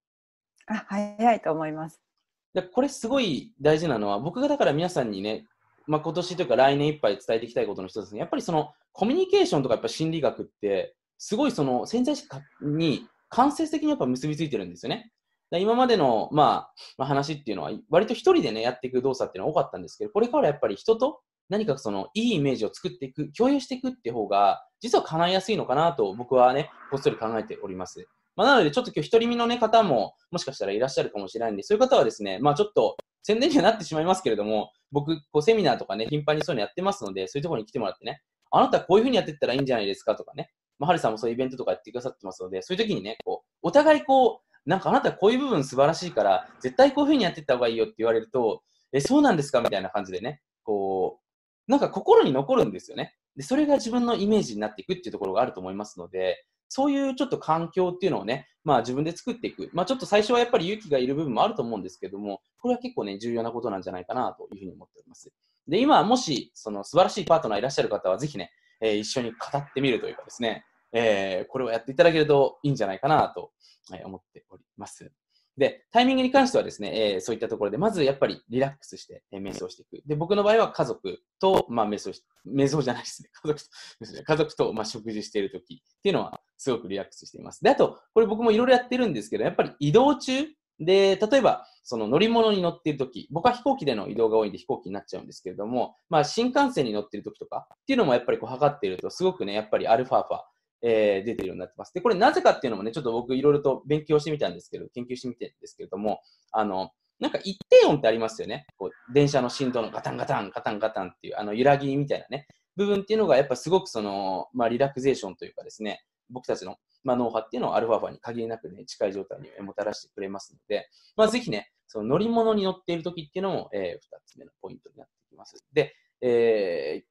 あ、早いと思います。で、これすごい大事なのは、僕がだから皆さんにね、まあ今年というか来年いっぱい伝えていきたいことの一つですね。やっぱりそのコミュニケーションとかやっぱ心理学って、すごいその潜在意識に間接的にやっぱ結びついてるんですよね。今までの、まあ、話っていうのは、割と一人でね、やっていく動作っていうのは多かったんですけど、これからやっぱり人と何かその、いいイメージを作っていく、共有していくっていう方が、実は叶いやすいのかなと、僕はね、こっそり考えております。まあ、なので、ちょっと今日一人身のね、方も、もしかしたらいらっしゃるかもしれないんで、そういう方はですね、まあちょっと、宣伝にはなってしまいますけれども、僕、こう、セミナーとかね、頻繁にそういうのやってますので、そういうところに来てもらってね、あなたこういう風にやっていったらいいんじゃないですかとかね、まあ、ハルさんもそういうイベントとかやってくださってますので、そういう時にね、こう、お互いこう、なんかあなたこういう部分素晴らしいから絶対こういう風にやっていった方がいいよって言われると、え、そうなんですかみたいな感じでね、こうなんか心に残るんですよね。でそれが自分のイメージになっていくっていうところがあると思いますので、そういうちょっと環境っていうのをね、まあ自分で作っていく、まあちょっと最初はやっぱり勇気がいる部分もあると思うんですけども、これは結構ね重要なことなんじゃないかなというふうに思っております。で今もしその素晴らしいパートナーいらっしゃる方はぜひね、えー、一緒に語ってみるというかですね、えー、これをやっていただけるといいんじゃないかなと思っております。で、タイミングに関してはですね、えー、そういったところで、まずやっぱりリラックスして、えー、瞑想していく。で、僕の場合は家族と、まあ、瞑想し、瞑想じゃないですね。家族と、家族と、まあ、食事しているときっていうのはすごくリラックスしています。で、あと、これ僕もいろいろやってるんですけど、やっぱり移動中で、例えば、その乗り物に乗っているとき、僕は飛行機での移動が多いんで飛行機になっちゃうんですけれども、まあ、新幹線に乗っているときとかっていうのもやっぱりこう測っていると、すごくね、やっぱりアルファーファー、えー、出てるようになってます。で、これなぜかっていうのもね、ちょっと僕いろいろと勉強してみたんですけど、研究してみてるんですけれども、あの、なんか一定音ってありますよね。こう、電車の振動のガタンガタン、ガタンガタンっていう、あの、揺らぎみたいなね、部分っていうのがやっぱすごくその、まあ、リラクゼーションというかですね、僕たちの、まあ、脳波っていうのをアルファ波に限りなくね、近い状態にもたらしてくれますので、まあ、ぜひね、その乗り物に乗っているときっていうのも、えー、二つ目のポイントになってきます。で、えー、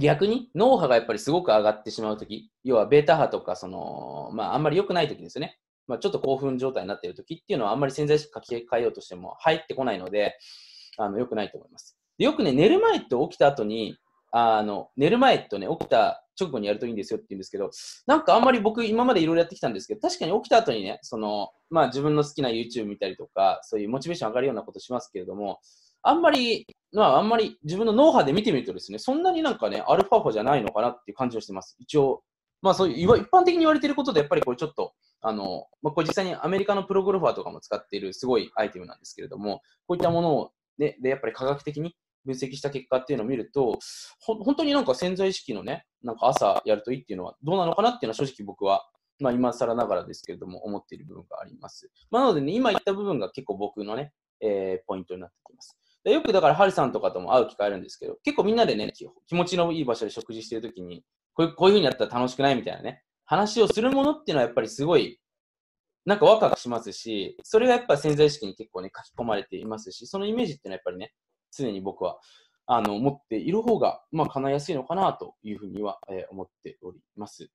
逆に脳波がやっぱりすごく上がってしまうとき、要はベータ波とかその、まああんまり良くないときですよね。まあちょっと興奮状態になっているときっていうのはあんまり潜在意識書き換えようとしても入ってこないので、あの、良くないと思います。でよくね、寝る前と起きた後に、あの、寝る前とね、起きた直後にやるといいんですよって言うんですけど、なんかあんまり僕今までいろいろやってきたんですけど、確かに起きた後にね、その、まあ自分の好きな YouTube 見たりとか、そういうモチベーション上がるようなことしますけれども、あんまり、まああんまり自分の脳波で見てみるとですね、そんなになんかね、アルファ波じゃないのかなっていう感じをしてます。一応、まあそういう、一般的に言われていることで、やっぱりこれちょっと、あの、まあこれ実際にアメリカのプロゴルファーとかも使っているすごいアイテムなんですけれども、こういったものをね、で、やっぱり科学的に分析した結果っていうのを見ると、ほ本当になんか潜在意識のね、なんか朝やるといいっていうのはどうなのかなっていうのは正直僕は、まあ今更ながらですけれども思っている部分があります。まあなのでね、今言った部分が結構僕のね、えー、ポイントになってきます。でよくだからハルさんとかとも会う機会あるんですけど、結構みんなでね、気持ちのいい場所で食事してるときに、こういう、こういう風にやったら楽しくないみたいなね、話をするものっていうのはやっぱりすごい、なんかワクワクしますし、それがやっぱ潜在意識に結構ね、書き込まれていますし、そのイメージっていうのはやっぱりね、常に僕は、あの、持っている方が、まあ、叶いやすいのかなというふうには、えー、思っております。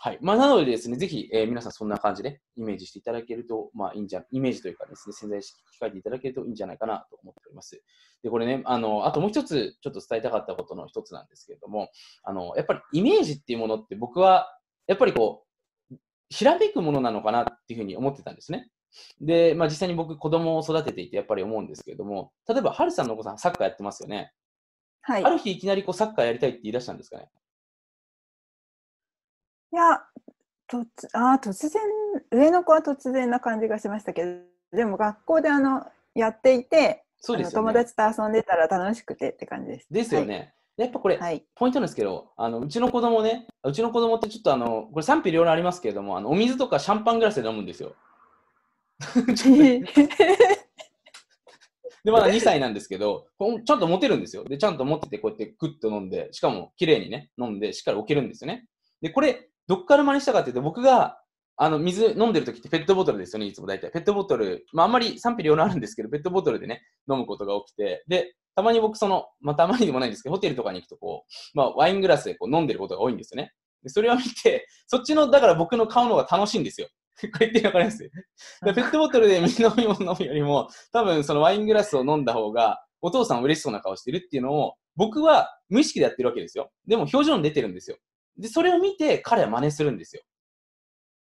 はい。まあ、なのでですね、ぜひ、えー、皆さんそんな感じでイメージしていただけると、まあ、いいんじゃ、イメージというかですね、潜在意識を書いていただけるといいんじゃないかなと思っております。で、これね、あの、あともう一つ、ちょっと伝えたかったことの一つなんですけれども、あの、やっぱりイメージっていうものって僕は、やっぱりこう、ひらめくものなのかなっていうふうに思ってたんですね。で、まあ、実際に僕、子供を育てていて、やっぱり思うんですけれども、例えば、ハルさんのお子さん、サッカーやってますよね。はい。ある日、いきなりこうサッカーやりたいって言い出したんですかね。いや、とつあ突然、上の子は突然な感じがしましたけど、でも学校であのやっていて、そうですよね、友達と遊んでたら楽しくてって感じです。ですよね。はい、やっぱこれ、はい、ポイントなんですけど、あのうちの子供ね、うちの子供ってちょっとあの、これ賛否両論ありますけれども、あのお水とかシャンパングラスで飲むんですよ。でまだにさいなんですけど、ちゃんと持てるんですよ。でちゃんと持っててこうやってグッと飲んで、しかも綺麗にね飲んでしっかり置けるんですよね。でこれどっから真似したかっていうと、僕があの水飲んでる時ってペットボトルですよね。いつも大体ペットボトル、まああんまり賛否両論あるんですけど、ペットボトルでね飲むことが起きて、でたまに僕そのまあたまにでもないんですけど、ホテルとかに行くとこうまあワイングラスでこう飲んでることが多いんですよね。でそれを見て、そっちのだから僕の顔の方が楽しいんですよ。これって分かります？ペットボトルで水飲み物飲むよりも、多分そのワイングラスを飲んだ方が、お父さん嬉しそうな顔してるっていうのを、僕は無意識でやってるわけですよ。でも表情に出てるんですよ。で、それを見て彼は真似するんですよ。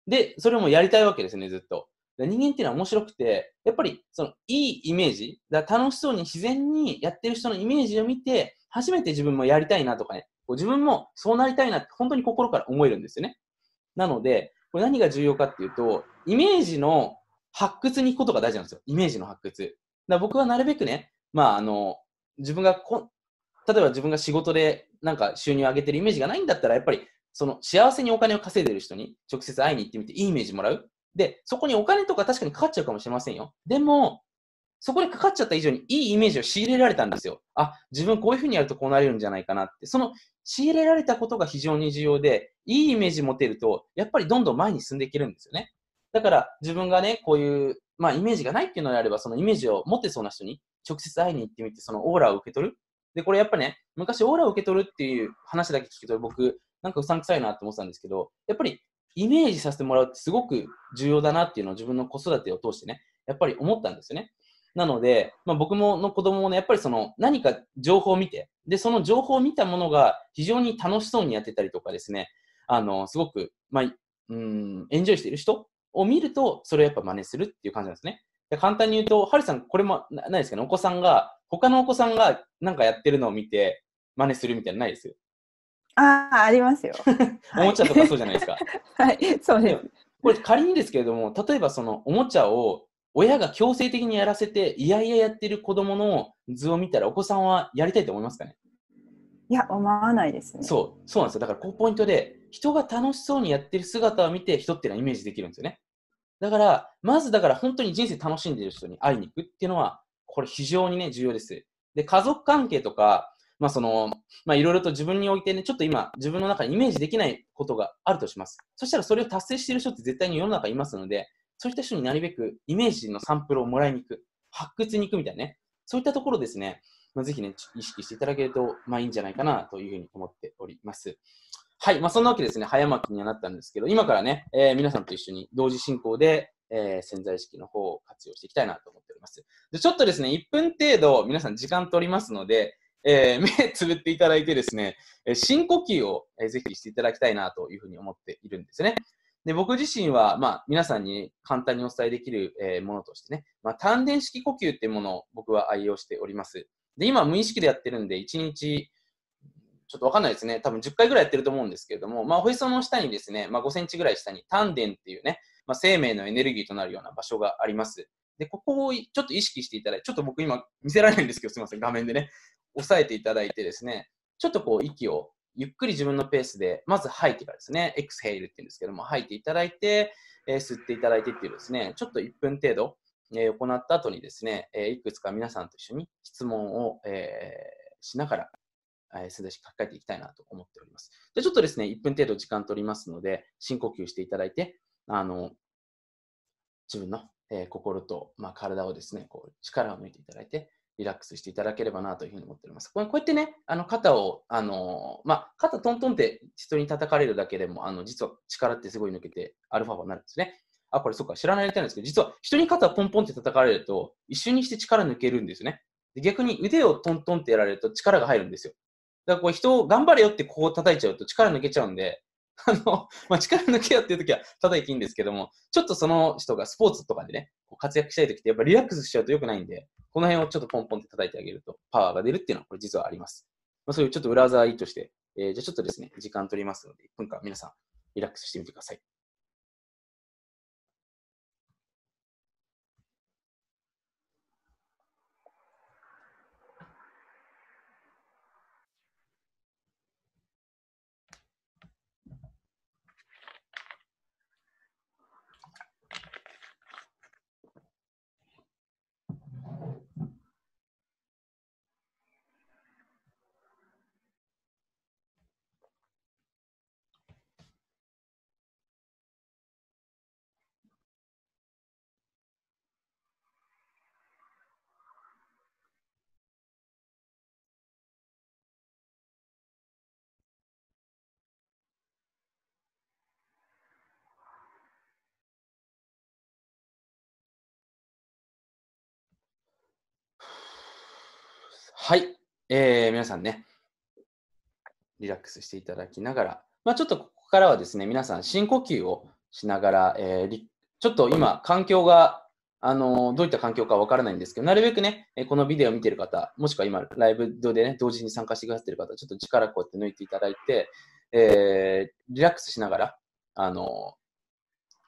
で、それをもうやりたいわけですね、ずっと。人間っていうのは面白くて、やっぱりそのいいイメージ、だ楽しそうに自然にやってる人のイメージを見て、初めて自分もやりたいなとかね、自分もそうなりたいなって本当に心から思えるんですよね。なので、これ何が重要かっていうと、イメージの発掘に行くことが大事なんですよ。イメージの発掘。だから僕はなるべくね、まああの、自分がこ、例えば自分が仕事でなんか収入を上げてるイメージがないんだったら、やっぱりその幸せにお金を稼いでる人に直接会いに行ってみていいイメージもらう。で、そこにお金とか確かにかかっちゃうかもしれませんよ。でも、そこでかかっちゃった以上にいいイメージを仕入れられたんですよ。あ、自分こういうふうにやるとこうなれるんじゃないかなって。その仕入れられたことが非常に重要で、いいイメージ持てると、やっぱりどんどん前に進んでいけるんですよね。だから自分がね、こういう、まあイメージがないっていうのであれば、そのイメージを持ってそうな人に直接会いに行ってみて、そのオーラを受け取る。で、これやっぱね、昔オーラを受け取るっていう話だけ聞くと僕、なんかうさんくさいなって思ってたんですけど、やっぱりイメージさせてもらうってすごく重要だなっていうのを自分の子育てを通してね、やっぱり思ったんですよね。なので、まあ、僕もの子供もね、やっぱりその何か情報を見て、で、その情報を見たものが非常に楽しそうにやってたりとかですね、あの、すごく、まあ、うーん、エンジョイしている人を見ると、それをやっぱ真似するっていう感じなんですね。で簡単に言うと、ハルさん、これもな、ないですかね、お子さんが、他のお子さんがなんかやってるのを見て、真似するみたいなのないですよ。ああ、ありますよ。おもちゃとかそうじゃないですか。はい、そうです。これ仮にですけれども、例えばそのおもちゃを、親が強制的にやらせて、いやいややってる子供の図を見たら、お子さんはやりたいと思いますかね？いや、思わないですね。そう、そうなんですよ。だから、こうポイントで、人が楽しそうにやってる姿を見て、人っていうのはイメージできるんですよね。だから、まずだから、本当に人生楽しんでる人に会いに行くっていうのは、これ非常にね、重要です。で、家族関係とか、まあその、まあいろいろと自分においてね、ちょっと今、自分の中にイメージできないことがあるとします。そしたら、それを達成してる人って絶対に世の中いますので、そういった人になるべくイメージのサンプルをもらいに行く、発掘に行くみたいなね、そういったところですね、まあ、ぜひね、意識していただけると、まあいいんじゃないかなというふうに思っております。はい、まあそんなわけですね、早巻きにはなったんですけど、今からね、えー、皆さんと一緒に同時進行で、えー、潜在意識の方を活用していきたいなと思っております。でちょっとですね、いっぷん程度皆さん時間取りますので、えー、目つぶっていただいてですね、深呼吸をぜひしていただきたいなというふうに思っているんですね。で、僕自身は、まあ、皆さんに簡単にお伝えできる、えー、ものとしてね、まあ、丹田式呼吸っていうものを僕は愛用しております。で、今無意識でやってるんで、いちにち、ちょっとわかんないですね、多分じゅっかいぐらいやってると思うんですけれども、まあ、おへその下にですね、まあ、ごセンチぐらい下に丹田っていうね、まあ、生命のエネルギーとなるような場所があります。で、ここをちょっと意識していただいて、ちょっと僕今見せられないんですけど、すみません、画面でね、押さえていただいてですね、ちょっとこう息をゆっくり自分のペースで、まず吐いてからですね、エクスヘイルって言うんですけども、吐いていただいて、えー、吸っていただいてっていうですね、ちょっといっぷん程度、えー、行った後にですね、えー、いくつか皆さんと一緒に質問を、えー、しながら、えー、素出し書き換えていきたいなと思っております。で、ちょっとですね、いっぷん程度時間取りますので、深呼吸していただいて、あの、自分の、えー、心と、まあ、体をですね、こう力を抜いていただいて、リラックスしていただければなというふうに思っております。こうやってね、あの肩を、あのーまあ、肩トントンって人に叩かれるだけでも、あの実は力ってすごい抜けてアルファ波になるんですね。あ、これそうか、知らないみたいなんですけど、実は人に肩ポンポンって叩かれると、一瞬にして力抜けるんですよね。で、逆に腕をトントンってやられると力が入るんですよ。だからこう人を頑張れよってこう叩いちゃうと力抜けちゃうんで、あの、まあ、力抜けよっていう時は叩いていいんですけども、ちょっとその人がスポーツとかでね、活躍したい時ってやっぱリラックスしちゃうと良くないんで、この辺をちょっとポンポンって叩いてあげるとパワーが出るっていうのはこれ実はあります。まあ、そういうちょっと裏技として、えー、じゃあちょっとですね、時間取りますので、いっぷんかん皆さんリラックスしてみてください。はい、えー、皆さんね、リラックスしていただきながら、まあ、ちょっとここからはですね、皆さん深呼吸をしながら、えー、ちょっと今、環境が、あのー、どういった環境かわからないんですけど、なるべくね、このビデオを見ている方、もしくは今、ライブでね、同時に参加してくださっている方、ちょっと力こうやって抜いていただいて、えー、リラックスしながら、あの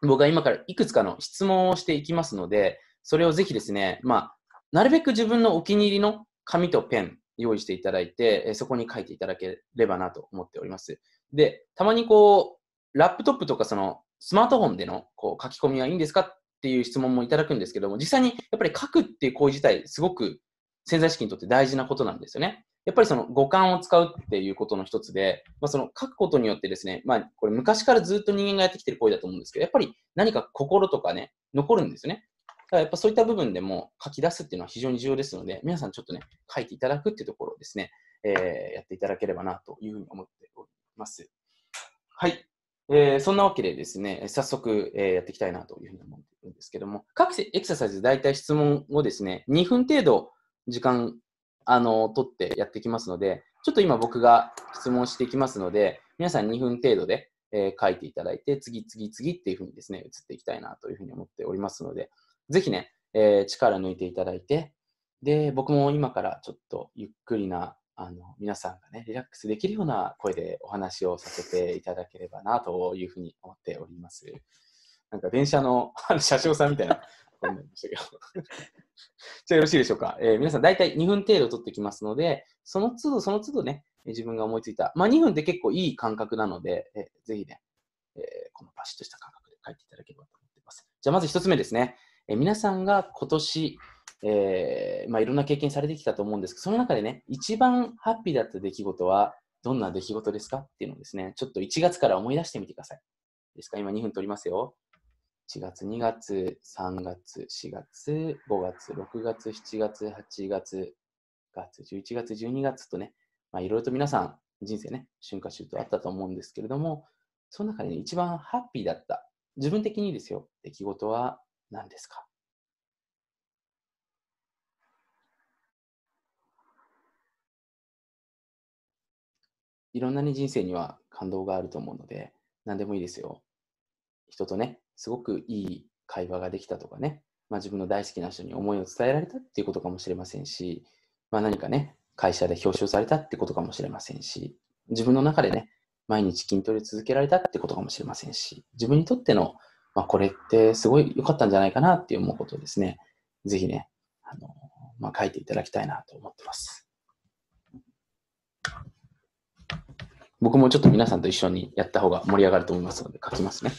ー、僕が今からいくつかの質問をしていきますので、それをぜひですね、まあ、なるべく自分のお気に入りの紙とペン用意していただいて、そこに書いていただければなと思っております。で、たまにこう、ラップトップとかそのスマートフォンでのこう書き込みはいいんですかっていう質問もいただくんですけども、実際にやっぱり書くっていう行為自体、すごく潜在意識にとって大事なことなんですよね。やっぱりその五感を使うっていうことの一つで、まあ、その書くことによってですね、まあこれ昔からずっと人間がやってきてる行為だと思うんですけど、やっぱり何か心とかね、残るんですよね。だからやっぱそういった部分でも書き出すっていうのは非常に重要ですので、皆さんちょっとね、書いていただくっていうところをですね、えー、やっていただければなというふうに思っております。はい。えー、そんなわけでですね、早速、えー、やっていきたいなというふうに思っているんですけども、各エクササイズ、大体質問をですね、にふん程度時間、あの、取ってやっていきますので、ちょっと今僕が質問していきますので、皆さんにふん程度で、えー、書いていただいて、次、次、次っていうふうにですね、移っていきたいなというふうに思っておりますので、ぜひね、えー、力抜いていただいて、で、僕も今からちょっとゆっくりな、あの、皆さんがね、リラックスできるような声でお話をさせていただければな、というふうに思っております。なんか電車の、あの車掌さんみたいな声になりましたけど。じゃあよろしいでしょうか。えー、皆さん大体にふん程度取ってきますので、その都度その都度ね、自分が思いついた。まあにふんって結構いい感覚なので、えー、ぜひね、えー、このパシッとした感覚で書いていただければと思っています。じゃあまず一つ目ですね。え皆さんが今年、えーまあ、いろんな経験されてきたと思うんですけど、その中でね、一番ハッピーだった出来事はどんな出来事ですかっていうのをですね、ちょっといちがつから思い出してみてください。ですか、今にふん取りますよ。いちがつ、にがつ、さんがつ、しがつ、ごがつ、ろくがつ、しちがつ、はちがつ、くがつ、じゅういちがつ、じゅうにがつとね、まあ、いろいろと皆さん、人生ね、春夏秋冬あったと思うんですけれども、その中で、ね、一番ハッピーだった、自分的にですよ、出来事は、何ですか？いろんな、ね、人生には感動があると思うので、何でもいいですよ。人とね、すごくいい会話ができたとかね、まあ、自分の大好きな人に思いを伝えられたっていうことかもしれませんし、まあ、何かね、会社で表彰されたってことかもしれませんし、自分の中でね、毎日筋トレ続けられたってことかもしれませんし、自分にとっての、まあ、これってすごい良かったんじゃないかなって思うことをですね、ぜひね、あの、まあ、書いていただきたいなと思ってます。僕もちょっと皆さんと一緒にやった方が盛り上がると思いますので、書きますね。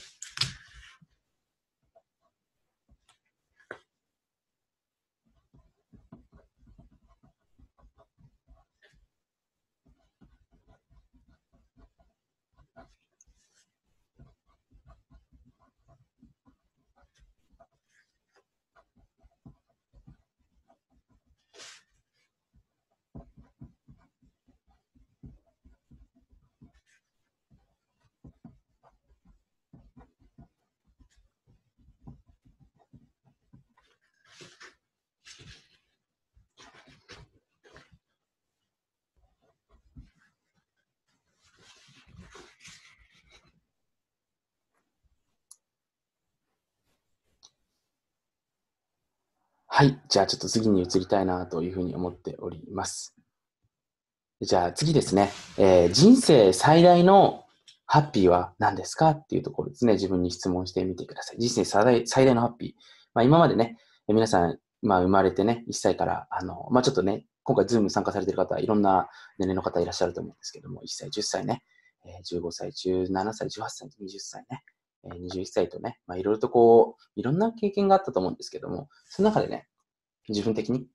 はい。じゃあちょっと次に移りたいなというふうに思っております。じゃあ次ですね。えー、人生最大のハッピーは何ですかっていうところですね。自分に質問してみてください。人生最大、最大のハッピー。まあ今までね、皆さん、まあ生まれてね、いっさいから、あの、まあちょっとね、今回ズーム参加されている方、いろんな年齢の方いらっしゃると思うんですけども、いっさい、じゅっさいね、じゅうごさい、じゅうななさい、じゅうはっさい、にじゅっさいね。にじゅういっさいとね、まあ、いろいろとこう、いろんな経験があったと思うんですけども、その中でね、自分的に、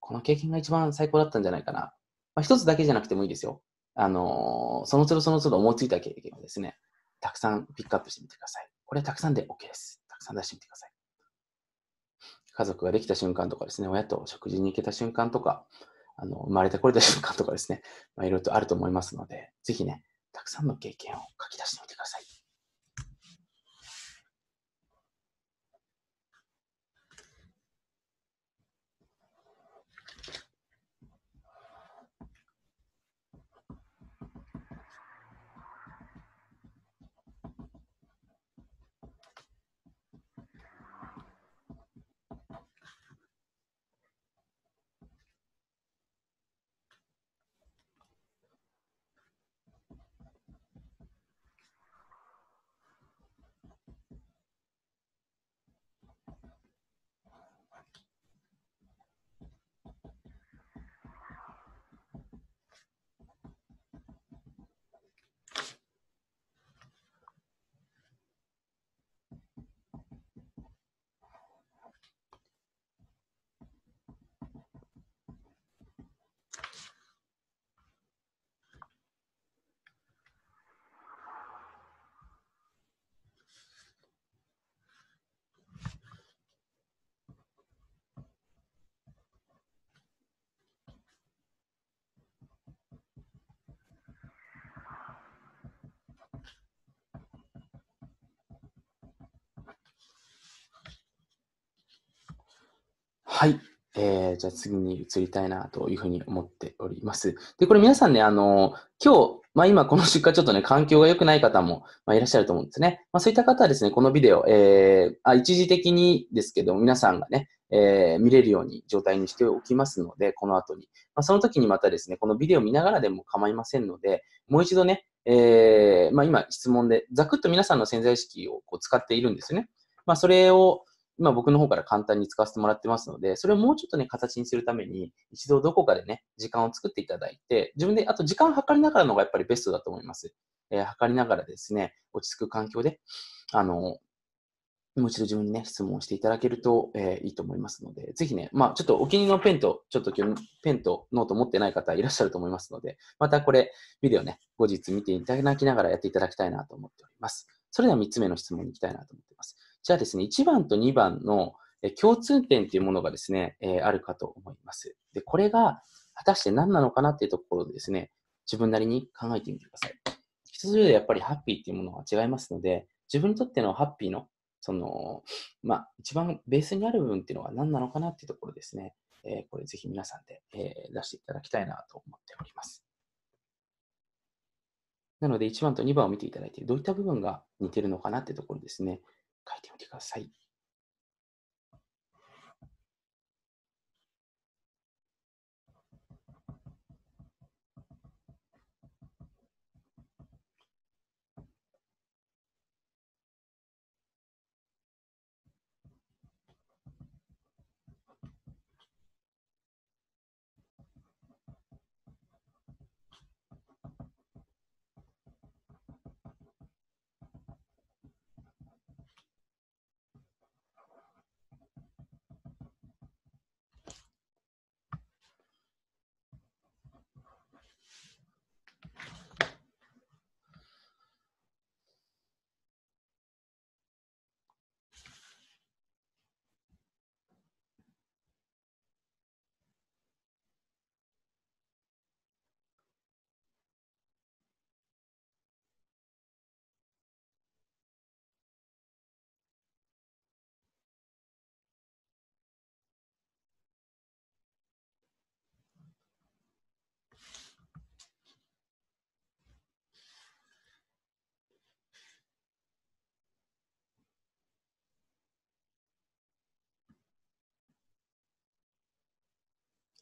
この経験が一番最高だったんじゃないかな。まあ、一つだけじゃなくてもいいですよ。あのー、その都度その都度思いついた経験をですね、たくさんピックアップしてみてください。これはたくさんで OK です。たくさん出してみてください。家族ができた瞬間とかですね、親と食事に行けた瞬間とか、あの、生まれてこれた瞬間とかですね、まあ、いろいろとあると思いますので、ぜひね、たくさんの経験を書き出してみてください。はい、えー、じゃあ次に移りたいなというふうに思っております。で、これ皆さんね、あの、今日、まあ今この出荷ちょっとね、環境が良くない方も、まあ、いらっしゃると思うんですね。まあそういった方はですね、このビデオ、えー、あ一時的にですけど、皆さんがね、えー、見れるように状態にしておきますので、この後に。まあその時にまたですね、このビデオ見ながらでも構いませんので、もう一度ね、えー、まあ今質問で、ざくっと皆さんの潜在意識をこう使っているんですよね。まあそれを、今僕の方から簡単に使わせてもらってますので、それをもうちょっとね、形にするために、一度どこかでね、時間を作っていただいて、自分で、あと時間を測りながらのがやっぱりベストだと思います。えー、測りながらですね、落ち着く環境で、あの、もう一度自分にね、質問をしていただけると、えー、いいと思いますので、ぜひね、まあちょっとお気に入りのペンと、ちょっと今日ペンとノート持ってない方いらっしゃると思いますので、またこれ、ビデオね、後日見ていただきながらやっていただきたいなと思っております。それではみっつめの質問に行きたいなと思っています。じゃあですね、いちばんとにばんの共通点というものがですね、えー、あるかと思います。で、これが果たして何なのかなっていうところでですね、自分なりに考えてみてください。一つずつやっぱりハッピーっていうものは違いますので、自分にとってのハッピーの、その、まあ、一番ベースにある部分っていうのは何なのかなっていうところですね、えー、これぜひ皆さんで、えー、出していただきたいなと思っております。なのでいちばんとにばんを見ていただいて、どういった部分が似てるのかなってところですね、書いてみてください。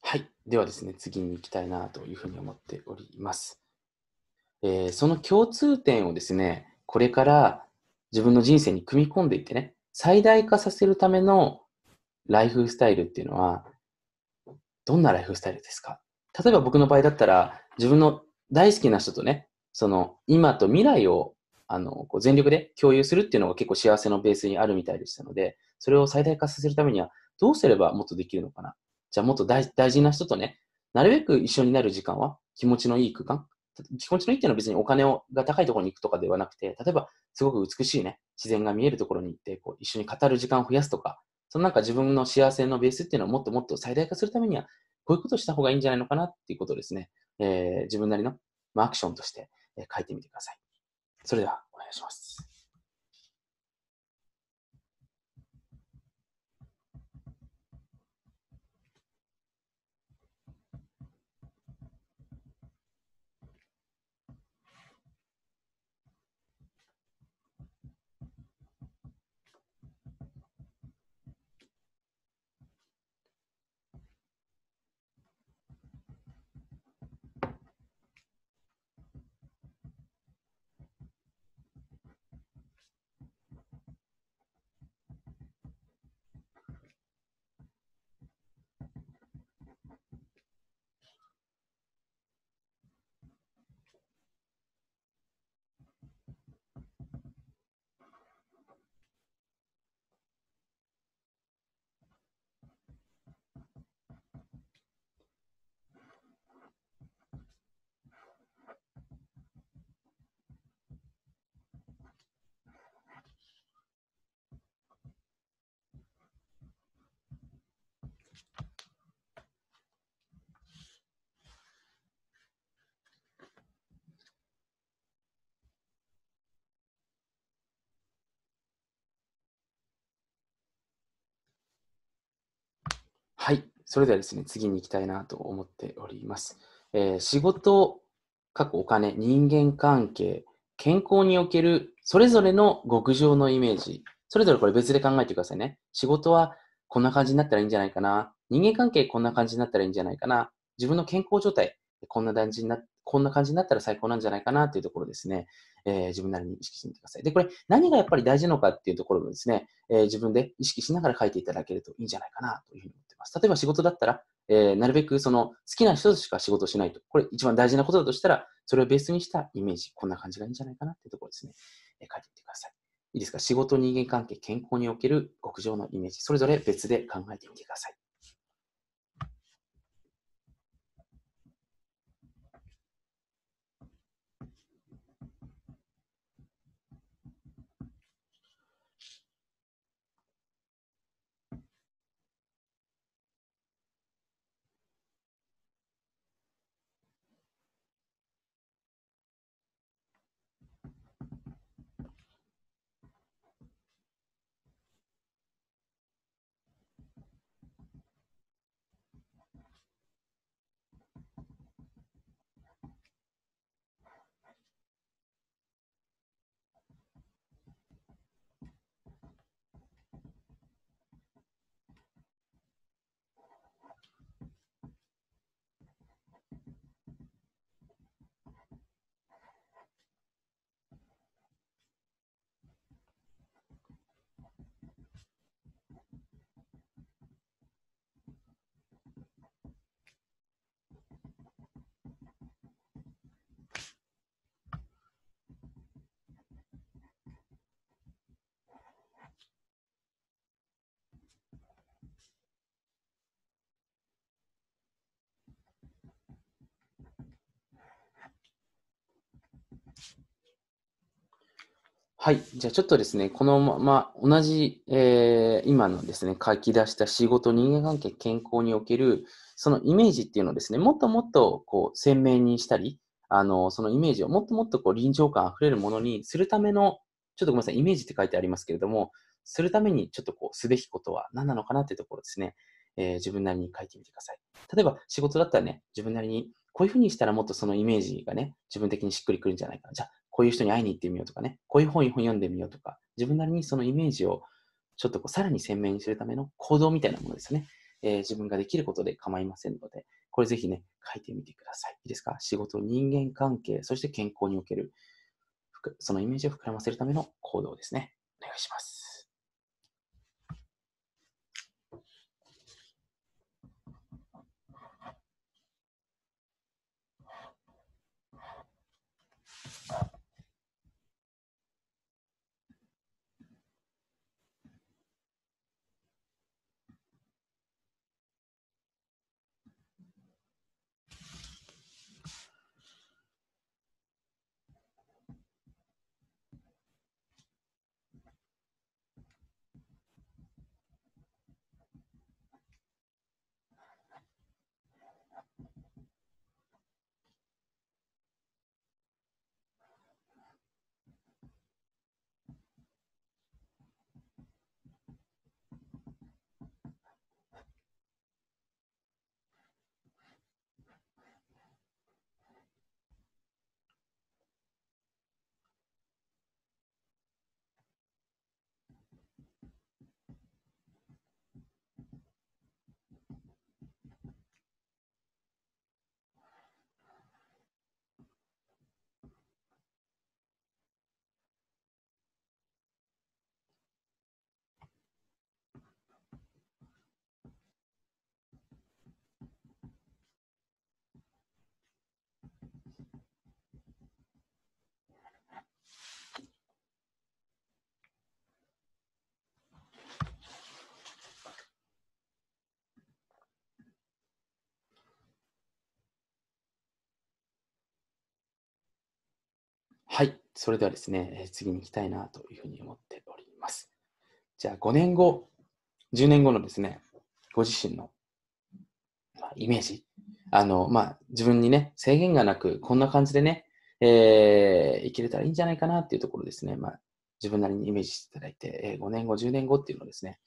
はい。ではですね、次に行きたいなというふうに思っております。えー、その共通点をですね、これから自分の人生に組み込んでいってね、最大化させるためのライフスタイルっていうのは、どんなライフスタイルですか？例えば僕の場合だったら、自分の大好きな人とね、その今と未来をあのこう全力で共有するっていうのが結構幸せのベースにあるみたいでしたので、それを最大化させるためにはどうすればもっとできるのかな。じゃあもっと 大, 大事な人とね、なるべく一緒になる時間は気持ちのいい空間。気持ちのいいっていうのは別にお金をが高いところに行くとかではなくて、例えばすごく美しいね、自然が見えるところに行ってこう一緒に語る時間を増やすとか、そのなんか自分の幸せのベースっていうのをもっともっと最大化するためには、こういうことをした方がいいんじゃないのかなっていうことをですね、えー、自分なりのアクションとして書いてみてください。それではお願いします。はい。それではですね、次に行きたいなと思っております。えー、仕事、過去お金、人間関係、健康におけるそれぞれの極上のイメージ。それぞれこれ別で考えてくださいね。仕事はこんな感じになったらいいんじゃないかな。人間関係こんな感じになったらいいんじゃないかな。自分の健康状態、こんな感じにな、こんな感じになったら最高なんじゃないかなというところですね、えー、自分なりに意識してみてください。で、これ何がやっぱり大事なのかっていうところもですね、えー、自分で意識しながら書いていただけるといいんじゃないかなというふうに思っています。例えば仕事だったら、えー、なるべくその好きな人としか仕事をしないと。これ一番大事なことだとしたら、それをベースにしたイメージ、こんな感じがいいんじゃないかなというところですね、えー、書いてみてください。いいですか？仕事、人間関係、健康における極上のイメージ、それぞれ別で考えてみてください。はい。じゃあちょっとですね、このまま同じ、えー、今のですね、書き出した仕事、人間関係、健康における、そのイメージっていうのをですね、もっともっとこう鮮明にしたり、あの、そのイメージをもっともっとこう臨場感あふれるものにするための、ちょっとごめんなさい、イメージって書いてありますけれども、するためにちょっとこうすべきことは何なのかなっていうところですね、えー、自分なりに書いてみてください。例えば仕事だったらね、自分なりにこういうふうにしたらもっとそのイメージがね、自分的にしっくりくるんじゃないかな。じゃあ、こういう人に会いに行ってみようとかね、こういう本読んでみようとか、自分なりにそのイメージをちょっとこうさらに鮮明にするための行動みたいなものですよね。えー、自分ができることで構いませんので、これぜひね、書いてみてください。いいですか？仕事、人間関係、そして健康における、そのイメージを膨らませるための行動ですね。お願いします。はい。それではですね、次に行きたいなというふうに思っております。じゃあ、ごねんご、じゅうねんごのですね、ご自身のイメージ。あの、まあ、自分にね、制限がなく、こんな感じでね、えー、生きれたらいいんじゃないかなっていうところですね、まあ、自分なりにイメージしていただいて、ごねんご、じゅうねんごっていうのをですね、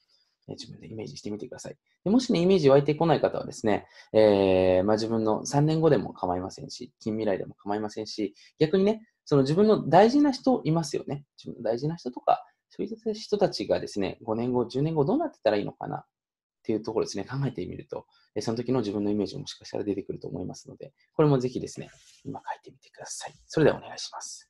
自分でイメージしてみてください。でもしね、イメージ湧いてこない方はですね、えー、まあ、自分のさんねんごでも構いませんし、近未来でも構いませんし、逆にね、その自分の大事な人いますよね。自分の大事な人とか、そういう人たちがですね、ごねんご、じゅうねんごどうなってたらいいのかなっていうところですね、考えてみると、その時の自分のイメージもしかしたら出てくると思いますので、これもぜひですね、今書いてみてください。それではお願いします。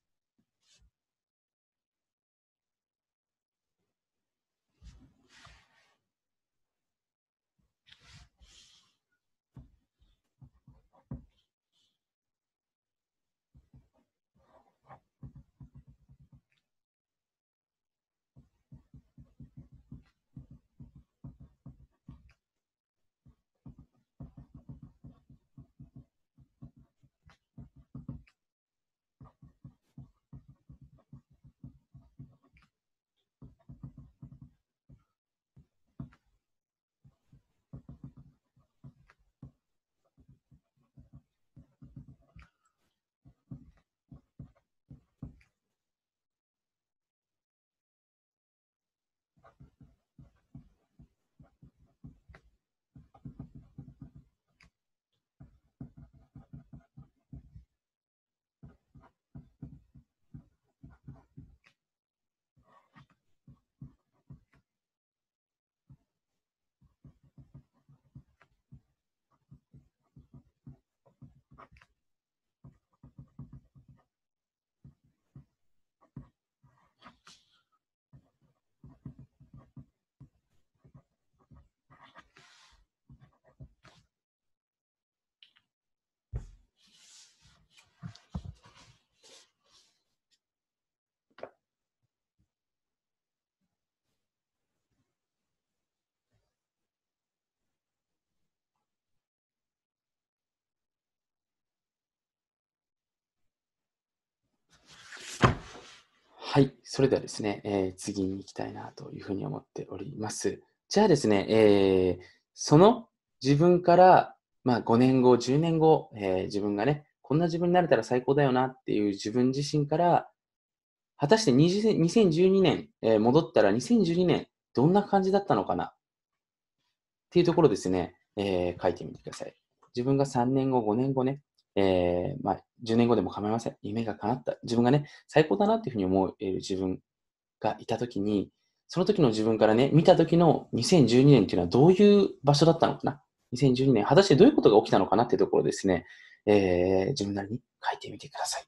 はい、それではですね、えー、次に行きたいなというふうに思っております。じゃあですね、えー、その自分から、まあ、ごねんご、じゅうねんご、えー、自分がね、こんな自分になれたら最高だよなっていう自分自身から、果たしてにせんじゅうにねん、えー、戻ったらにせんじゅうにねん、どんな感じだったのかなっていうところですね、えー、書いてみてください。自分がさんねんご、ごねんごね、えーまあ、じゅうねんごでも構いません。夢が叶った。自分がね、最高だなっていうふうに思える自分がいたときに、その時の自分からね、見た時のにせんじゅうにねんっていうのはどういう場所だったのかな。にせんじゅうにねん、果たしてどういうことが起きたのかなっていうところですね、えー、自分なりに書いてみてください。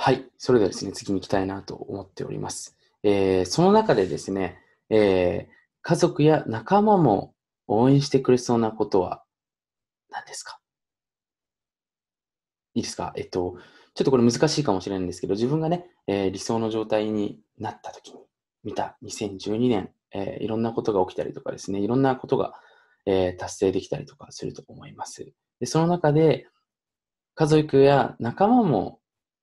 はい。それではですね、次に行きたいなと思っております。えー、その中でですね、えー、家族や仲間も応援してくれそうなことは何ですか？いいですか？えっと、ちょっとこれ難しいかもしれないんですけど、自分がね、えー、理想の状態になった時に見たにせんじゅうにねん、えー、いろんなことが起きたりとかですね、いろんなことが、えー、達成できたりとかすると思います。で、その中で、家族や仲間も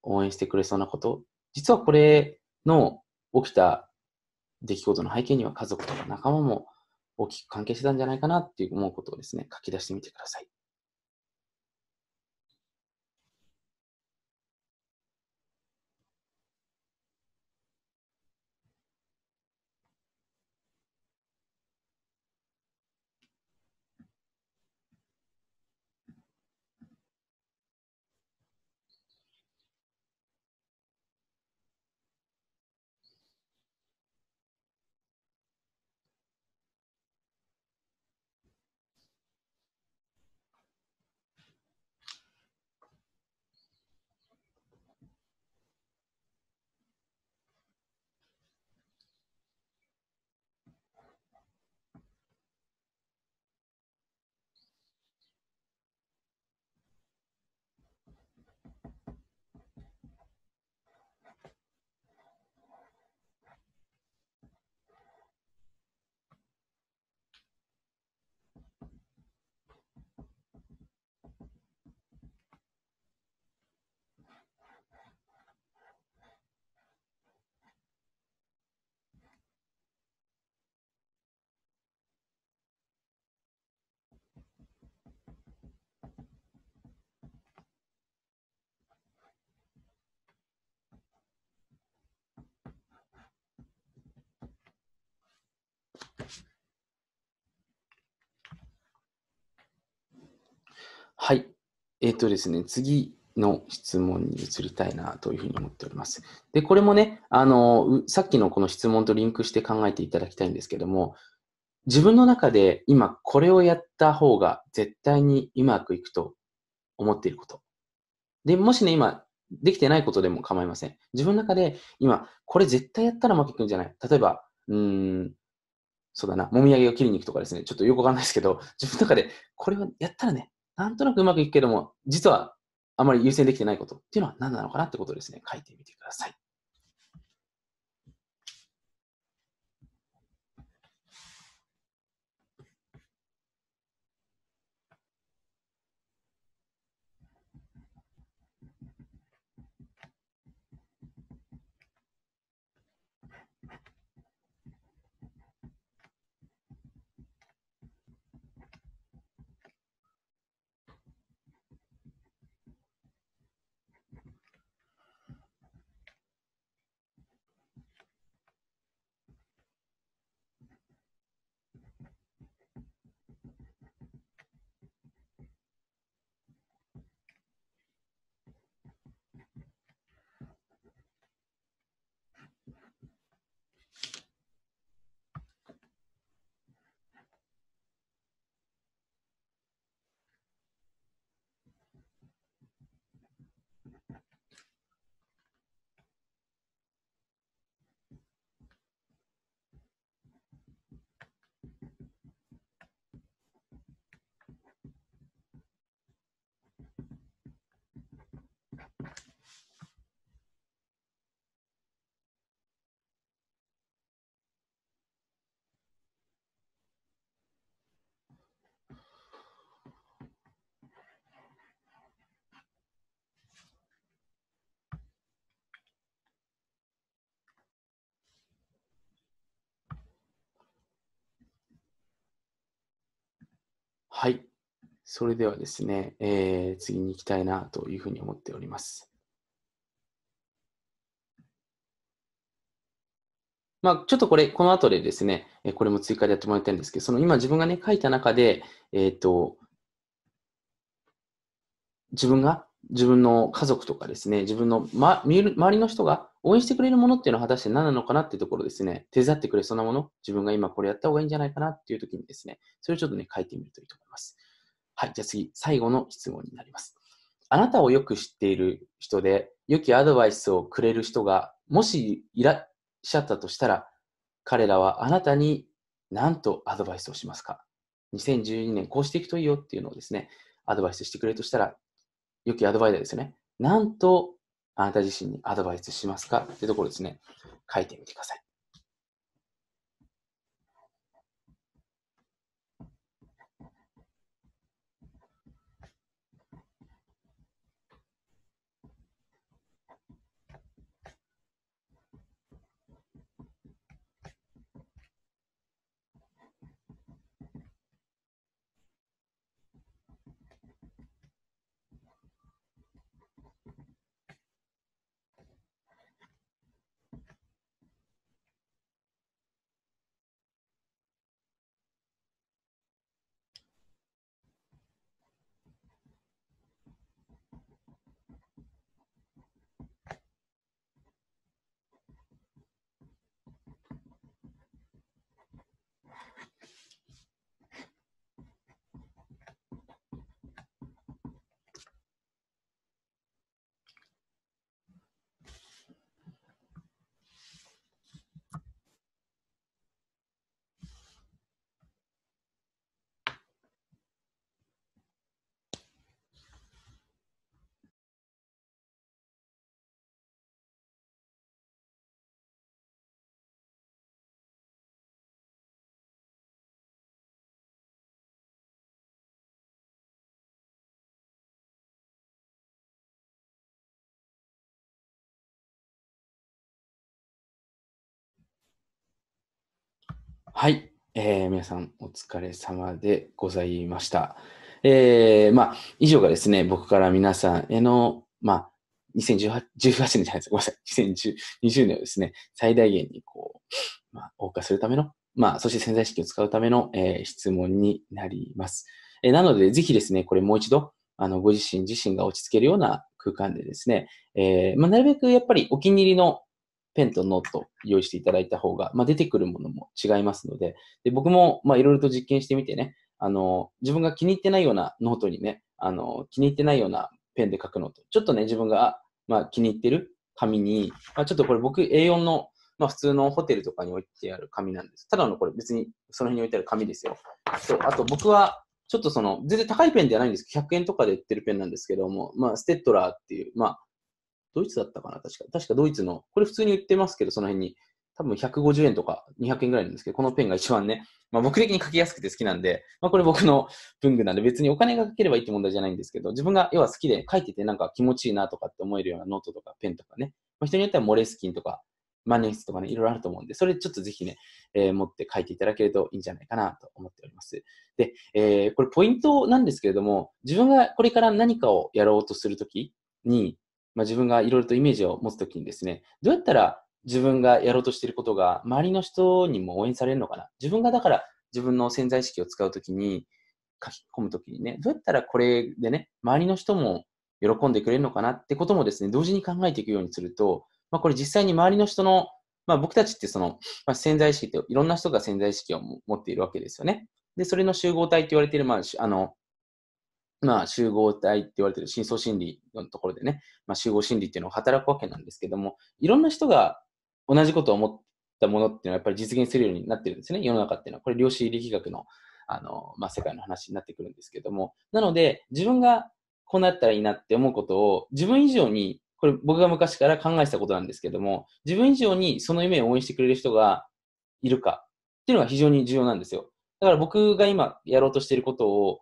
応援してくれそうなこと。実はこれの起きた出来事の背景には家族とか仲間も大きく関係してたんじゃないかなって思うことをですね、書き出してみてください。はい。えっとですね、次の質問に移りたいなというふうに思っております。で、これもね、あの、さっきのこの質問とリンクして考えていただきたいんですけども、自分の中で今これをやった方が絶対にうまくいくと思っていること。で、もしね、今できてないことでも構いません。自分の中で今これ絶対やったらうまくいくんじゃない。例えば、うーん、そうだな、もみあげを切りに行くとかですね、ちょっとよくわかんないですけど、自分の中でこれをやったらね、なんとなくうまくいくけども、実はあまり優先できてないことっていうのは何なのかなってことをですね、書いてみてください。はい。それではですね、えー、次に行きたいなというふうに思っております。まあ、ちょっとこれ、この後でですね、これも追加でやってもらいたいんですけど、その今自分がね、書いた中で、えっと、自分が、自分の家族とかですね、自分の、ま、周りの人が応援してくれるものっていうのは果たして何なのかなっていうところですね、手伝ってくれそうなもの、自分が今これやった方がいいんじゃないかなっていうときにですね、それをちょっとね、書いてみるといいと思います。はい、じゃあ次、最後の質問になります。あなたをよく知っている人で、良きアドバイスをくれる人が、もしいらっしゃったとしたら、彼らはあなたに何とアドバイスをしますか？ にせんじゅうに 年こうしていくといいよっていうのをですね、アドバイスしてくれるとしたら、良きアドバイザーですよね。なんとあなた自身にアドバイスしますかってところですね。書いてみてください。はい、えー、皆さんお疲れ様でございました。えー、まあ、以上がですね、僕から皆さんへの、まあ、にせんじゅうはちねんじゃないですか、ごめんなさい、にせんにじゅうねんをですね、最大限にこう、まあ、謳歌するための、まあ、そして潜在意識を使うための、えー、質問になります。えー、なので、ぜひですね、これもう一度、あの、ご自身自身が落ち着けるような空間でですね、えー、まあ、なるべくやっぱりお気に入りのペンとノート用意していただいた方が、まあ、出てくるものも違いますので、で僕もまあいろいろと実験してみてね、あの自分が気に入ってないようなノートにね、あの気に入ってないようなペンで書くのと、ちょっとね自分が、まあ、気に入ってる紙に、まあ、ちょっとこれ僕 エーよん の、まあ、普通のホテルとかに置いてある紙なんです。ただのこれ別にその辺に置いてある紙ですよ。とあと僕はちょっとその全然高いペンではないんですけど、ひゃくえんとかで売ってるペンなんですけども、まあ、ステッドラーっていう、まあ、ドイツだったかな、確か。確かドイツの、これ普通に売ってますけど、その辺に、多分ひゃくごじゅうえんとかにひゃくえんぐらいなんですけど、このペンが一番ね、まあ僕的に書きやすくて好きなんで、まあこれ僕の文具なんで別にお金がかければいいって問題じゃないんですけど、自分が要は好きで書いててなんか気持ちいいなとかって思えるようなノートとかペンとかね、まあ、人によってはモレスキンとか万年筆とかね、いろいろあると思うんで、それちょっとぜひね、えー、持って書いていただけるといいんじゃないかなと思っております。で、えー、これポイントなんですけれども、自分がこれから何かをやろうとするときに、まあ、自分がいろいろとイメージを持つときにですね、どうやったら自分がやろうとしていることが周りの人にも応援されるのかな。自分がだから自分の潜在意識を使うときに、書き込むときにね、どうやったらこれでね、周りの人も喜んでくれるのかなってこともですね、同時に考えていくようにすると、まあ、これ実際に周りの人の、まあ、僕たちってその、まあ、潜在意識っていろんな人が潜在意識を持っているわけですよね。で、それの集合体って言われている、まあ、あの、まあ、集合体って言われている深層心理のところでね、まあ、集合心理っていうのが働くわけなんですけども、いろんな人が同じことを思ったものっていうのはやっぱり実現するようになってるんですね、世の中っていうのは。これ量子力学の、あの、まあ、世界の話になってくるんですけども。なので、自分がこうなったらいいなって思うことを、自分以上に、これ僕が昔から考えてたことなんですけども、自分以上にその夢を応援してくれる人がいるかっていうのが非常に重要なんですよ。だから僕が今やろうとしていることを、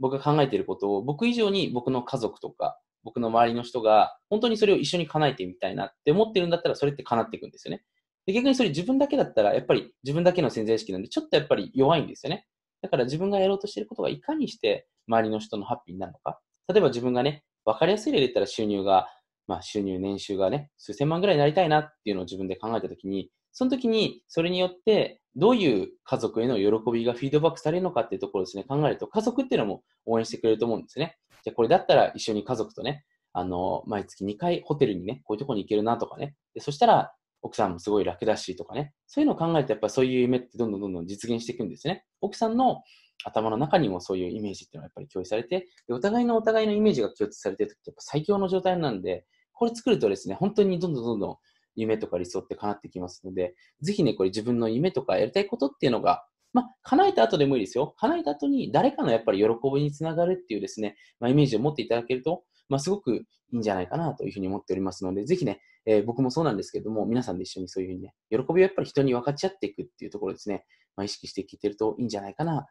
僕が考えていることを、僕以上に僕の家族とか、僕の周りの人が本当にそれを一緒に叶えてみたいなって思ってるんだったら、それって叶っていくんですよね。で、逆にそれ自分だけだったら、やっぱり自分だけの潜在意識なんで、ちょっとやっぱり弱いんですよね。だから自分がやろうとしていることがいかにして周りの人のハッピーになるのか。例えば自分がね、分かりやすい例で言ったら収入が、まあ収入、年収がね、数千万ぐらいになりたいなっていうのを自分で考えたときに、その時にそれによってどういう家族への喜びがフィードバックされるのかっていうところですね、考えると家族っていうのも応援してくれると思うんですね。じゃあこれだったら一緒に家族とね、あの、毎月にかいホテルにね、こういうところに行けるなとかね。で、そしたら奥さんもすごい楽だしとかね。そういうのを考えるとやっぱそういう夢ってどんどんどんどん実現していくんですね。奥さんの頭の中にもそういうイメージっていうのはやっぱり共有されて、でお互いのお互いのイメージが共通されてるときってやっぱ最強の状態なんで、これ作るとですね、本当にどんどんどんどん夢とか理想って叶ってきますので、ぜひね、これ自分の夢とかやりたいことっていうのが、まあ、叶えた後でもいいですよ。叶えた後に誰かのやっぱり喜びにつながるっていうですね、まあ、イメージを持っていただけると、まあ、すごくいいんじゃないかなというふうに思っておりますので、ぜひね、えー、僕もそうなんですけども、皆さんで一緒にそういうふうにね、喜びをやっぱり人に分かち合っていくっていうところですね、まあ、意識して聞いてるといいんじゃないかな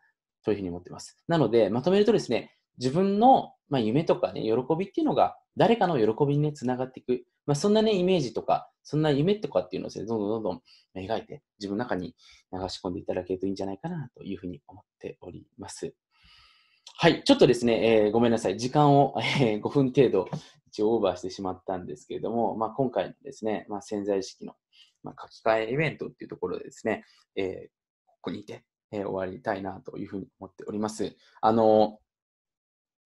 というふうに思っています。なので、まとめるとですね、自分の、まあ、夢とかね、喜びっていうのが誰かの喜びにね、つながっていく。まあ、そんなね、イメージとか、そんな夢とかっていうのをですね、どんどんどんどん描いて、自分の中に流し込んでいただけるといいんじゃないかなというふうに思っております。はい、ちょっとですね、えー、ごめんなさい。時間を、えー、ごふん程度、一応オーバーしてしまったんですけれども、まあ、今回のですね、まあ、潜在意識の、まあ、書き換えイベントっていうところでですね、えー、ここにいて、えー、終わりたいなというふうに思っております。あのー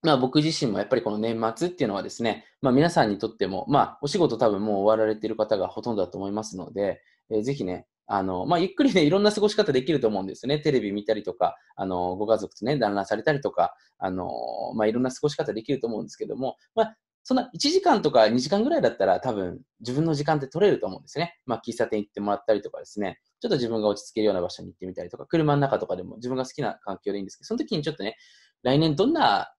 まあ、僕自身もやっぱりこの年末っていうのはですね、まあ、皆さんにとっても、まあ、お仕事多分もう終わられている方がほとんどだと思いますので、えー、ぜひね、あの、まあ、ゆっくりね、いろんな過ごし方できると思うんですよね。テレビ見たりとか、あの、ご家族とね、団らんされたりとか、あの、まあ、いろんな過ごし方できると思うんですけども、まあ、そんないちじかんとかにじかんぐらいだったら多分自分の時間って取れると思うんですね。まあ、喫茶店行ってもらったりとかですね、ちょっと自分が落ち着けるような場所に行ってみたりとか、車の中とかでも自分が好きな環境でいいんですけど、その時にちょっとね、来年どんな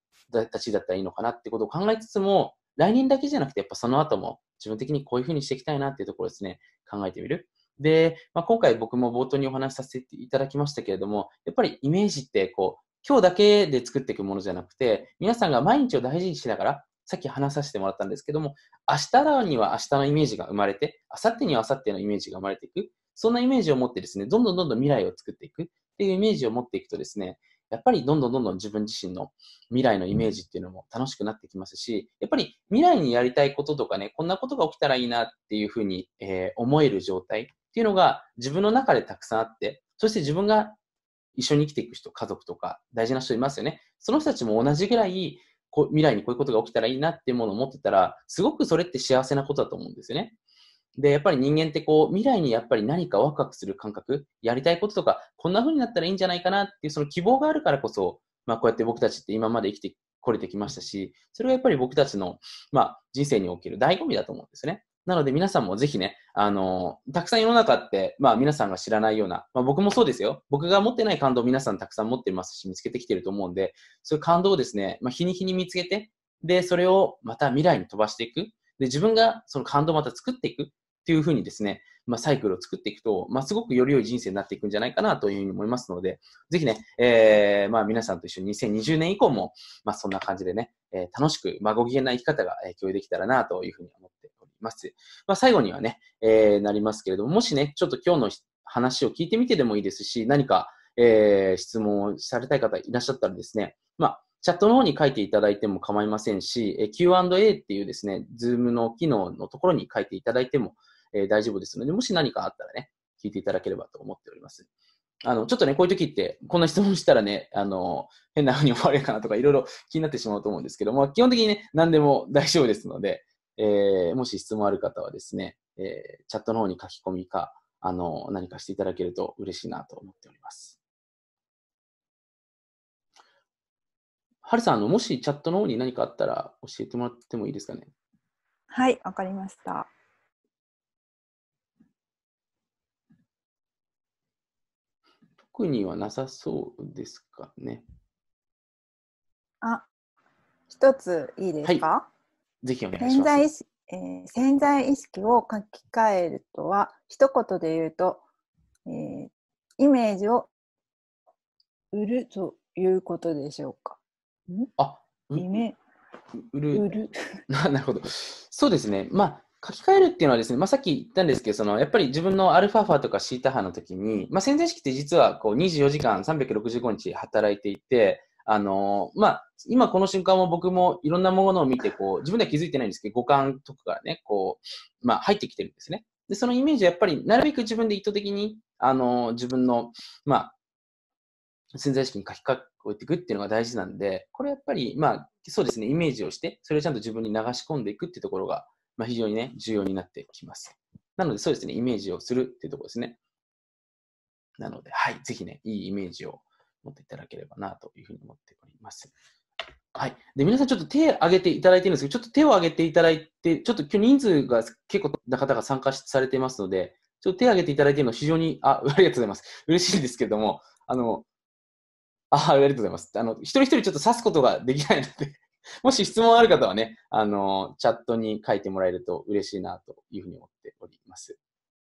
たちだったらいいのかなってことを考えつつも、来年だけじゃなくてやっぱその後も自分的にこういうふうにしていきたいなっていうところですね、考えてみる。で、まあ、今回僕も冒頭にお話しさせていただきましたけれども、やっぱりイメージってこう今日だけで作っていくものじゃなくて、皆さんが毎日を大事にしながら、さっき話させてもらったんですけども、明日には明日のイメージが生まれて、明後日には明後日のイメージが生まれていく。そんなイメージを持ってですね、どんどんどんどん未来を作っていくっていうイメージを持っていくとですね、やっぱりどんどんどんどん自分自身の未来のイメージっていうのも楽しくなってきますし、やっぱり未来にやりたいこととかね、こんなことが起きたらいいなっていうふうに、えー、思える状態っていうのが自分の中でたくさんあって、そして自分が一緒に生きていく人、家族とか大事な人いますよね。その人たちも同じぐらいこう未来にこういうことが起きたらいいなっていうものを持ってたら、すごくそれって幸せなことだと思うんですよね。で、やっぱり人間ってこう、未来にやっぱり何かワクワクする感覚、やりたいこととか、こんな風になったらいいんじゃないかなっていう、その希望があるからこそ、まあこうやって僕たちって今まで生きてこれてきましたし、それがやっぱり僕たちの、まあ人生における醍醐味だと思うんですね。なので皆さんもぜひね、あのー、たくさん世の中って、まあ皆さんが知らないような、まあ僕もそうですよ。僕が持ってない感動を皆さんたくさん持ってますし、見つけてきてると思うんで、そういう感動をですね、まあ日に日に見つけて、で、それをまた未来に飛ばしていく。で、自分がその感動をまた作っていくっていう風にですね、まあ、サイクルを作っていくと、まあ、すごくより良い人生になっていくんじゃないかなという風に思いますので、ぜひね、えー、まあ、皆さんと一緒ににせんにじゅうねん以降も、まあ、そんな感じでね、えー、楽しく、まあ、ご機嫌な生き方が共有できたらなという風に思っております。まあ、最後にはね、えー、なりますけれども、もしね、ちょっと今日の話を聞いてみてでもいいですし、何か、えー、質問をされたい方いらっしゃったらですね、まあ、チャットの方に書いていただいても構いませんし、キューアンドエー っていうですね、Zoom の機能のところに書いていただいても大丈夫ですので、もし何かあったらね、聞いていただければと思っております。あの、ちょっとね、こういう時って、こんな質問したらね、あの、変な風に思われるかなとか、いろいろ気になってしまうと思うんですけども、基本的にね、何でも大丈夫ですので、えー、もし質問ある方はですね、えー、チャットの方に書き込みか、あの、何かしていただけると嬉しいなと思っております。はるさん、あの、もしチャットの方に何かあったら教えてもらってもいいですかね。はい、わかりました。特にはなさそうですかね。あ、一ついいですか。はい、ぜひお願いします。潜在意識、えー、潜在意識を書き換えるとは、一言で言うと、えー、イメージを売るということでしょうか。あ、うん、売る。売るなるほど。そうですね。まあ、書き換えるっていうのはですね、まあ、さっき言ったんですけど、そのやっぱり自分のアルファ波とかシータ波の時に、まあ、潜在意識って実はこうにじゅうよじかんさんびゃくろくじゅうごにち働いていて、あのー、まあ、今この瞬間も僕もいろんなものを見てこう、自分では気づいてないんですけど、五感とかからね、こう、まあ、入ってきてるんですね。で、そのイメージはやっぱりなるべく自分で意図的に、あのー、自分の、まあ、潜在意識に書き換えていくっていうのが大事なんで、これやっぱり、まあ、そうですね、イメージをして、それをちゃんと自分に流し込んでいくっていうところが、まあ、非常にね、重要になってきます。なので、そうですね、イメージをするっていうところですね。なので、はい、ぜひね、いいイメージを持っていただければなというふうに思っております。はい。で、皆さんちょっと手を挙げていただいてるんですけど、ちょっと手を挙げていただいて、ちょっと今日人数が結構な方が参加されていますので、ちょっと手を挙げていただいているのは非常に、あ、ありがとうございます。嬉しいんですけれども、あの、あ、ありがとうございます。あの、一人一人ちょっと指すことができないので、もし質問ある方はね、あの、チャットに書いてもらえると嬉しいなというふうに思っております。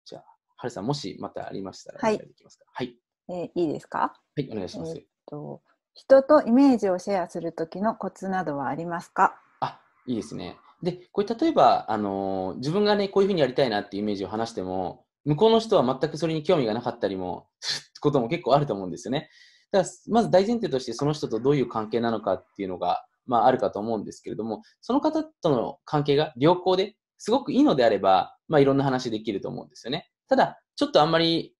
じゃあ、はるさん、もしまたありましたら、はい。はい。えー、いいですか？はい、お願いします。えーっと、人とイメージをシェアするときのコツなどはありますか？あ、いいですね。で、これ例えば、あの、自分がね、こういうふうにやりたいなっていうイメージを話しても、向こうの人は全くそれに興味がなかったりも、ことも結構あると思うんですよね。だからまず大前提としてその人とどういう関係なのかっていうのが、まあ、あるかと思うんですけれども、その方との関係が良好ですごくいいのであれば、まあ、いろんな話できると思うんですよね。ただちょっとあんまり、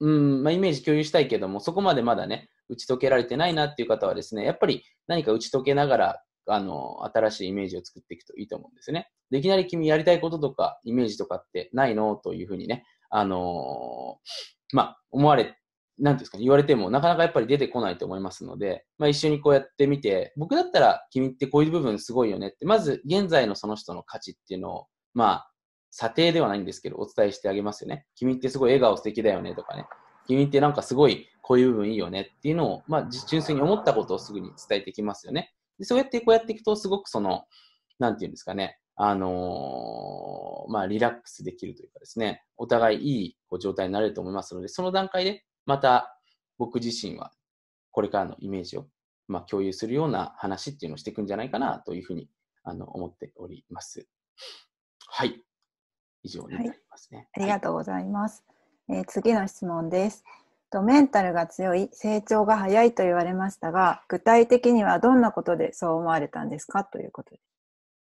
うんまあ、イメージ共有したいけどもそこまでまだね打ち解けられてないなっていう方はですね、やっぱり何か打ち解けながらあの新しいイメージを作っていくといいと思うんですね。でいきなり君やりたいこととかイメージとかってないのというふうにね、あのー、まあ思われてなんていうんですかね、言われてもなかなかやっぱり出てこないと思いますので、まあ、一緒にこうやってみて、僕だったら君ってこういう部分すごいよねって、まず現在のその人の価値っていうのを、まあ、査定ではないんですけど、お伝えしてあげますよね。君ってすごい笑顔素敵だよねとかね。君ってなんかすごいこういう部分いいよねっていうのを、まあ、純粋に思ったことをすぐに伝えてきますよね。でそうやってこうやっていくと、すごくその、なんていうんですかね、あのー、まあ、リラックスできるというかですね、お互いいいこう状態になれると思いますので、その段階で、また僕自身はこれからのイメージを、まあ、共有するような話っていうのをしていくんじゃないかなというふうにあの思っております。はい。以上になりますね。はい、ありがとうございます。えー、次の質問です。メンタルが強い、成長が早いと言われましたが、具体的にはどんなことでそう思われたんですかということです。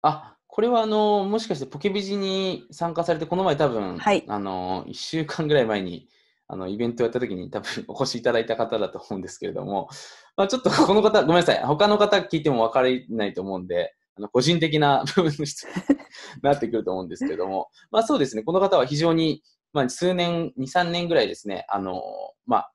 あ、これはあのもしかしてポケビジに参加されてこの前多分、はい、あのいっしゅうかんぐらい前にあのイベントをやった時に多分お越しいただいた方だと思うんですけれども、まあ、ちょっとこの方ごめんなさい、他の方聞いても分からないと思うんで、あの個人的な部分の質問なってくると思うんですけども、まあそうですね、この方は非常に、まあ、数年、にさんねんぐらいですね、あの、ま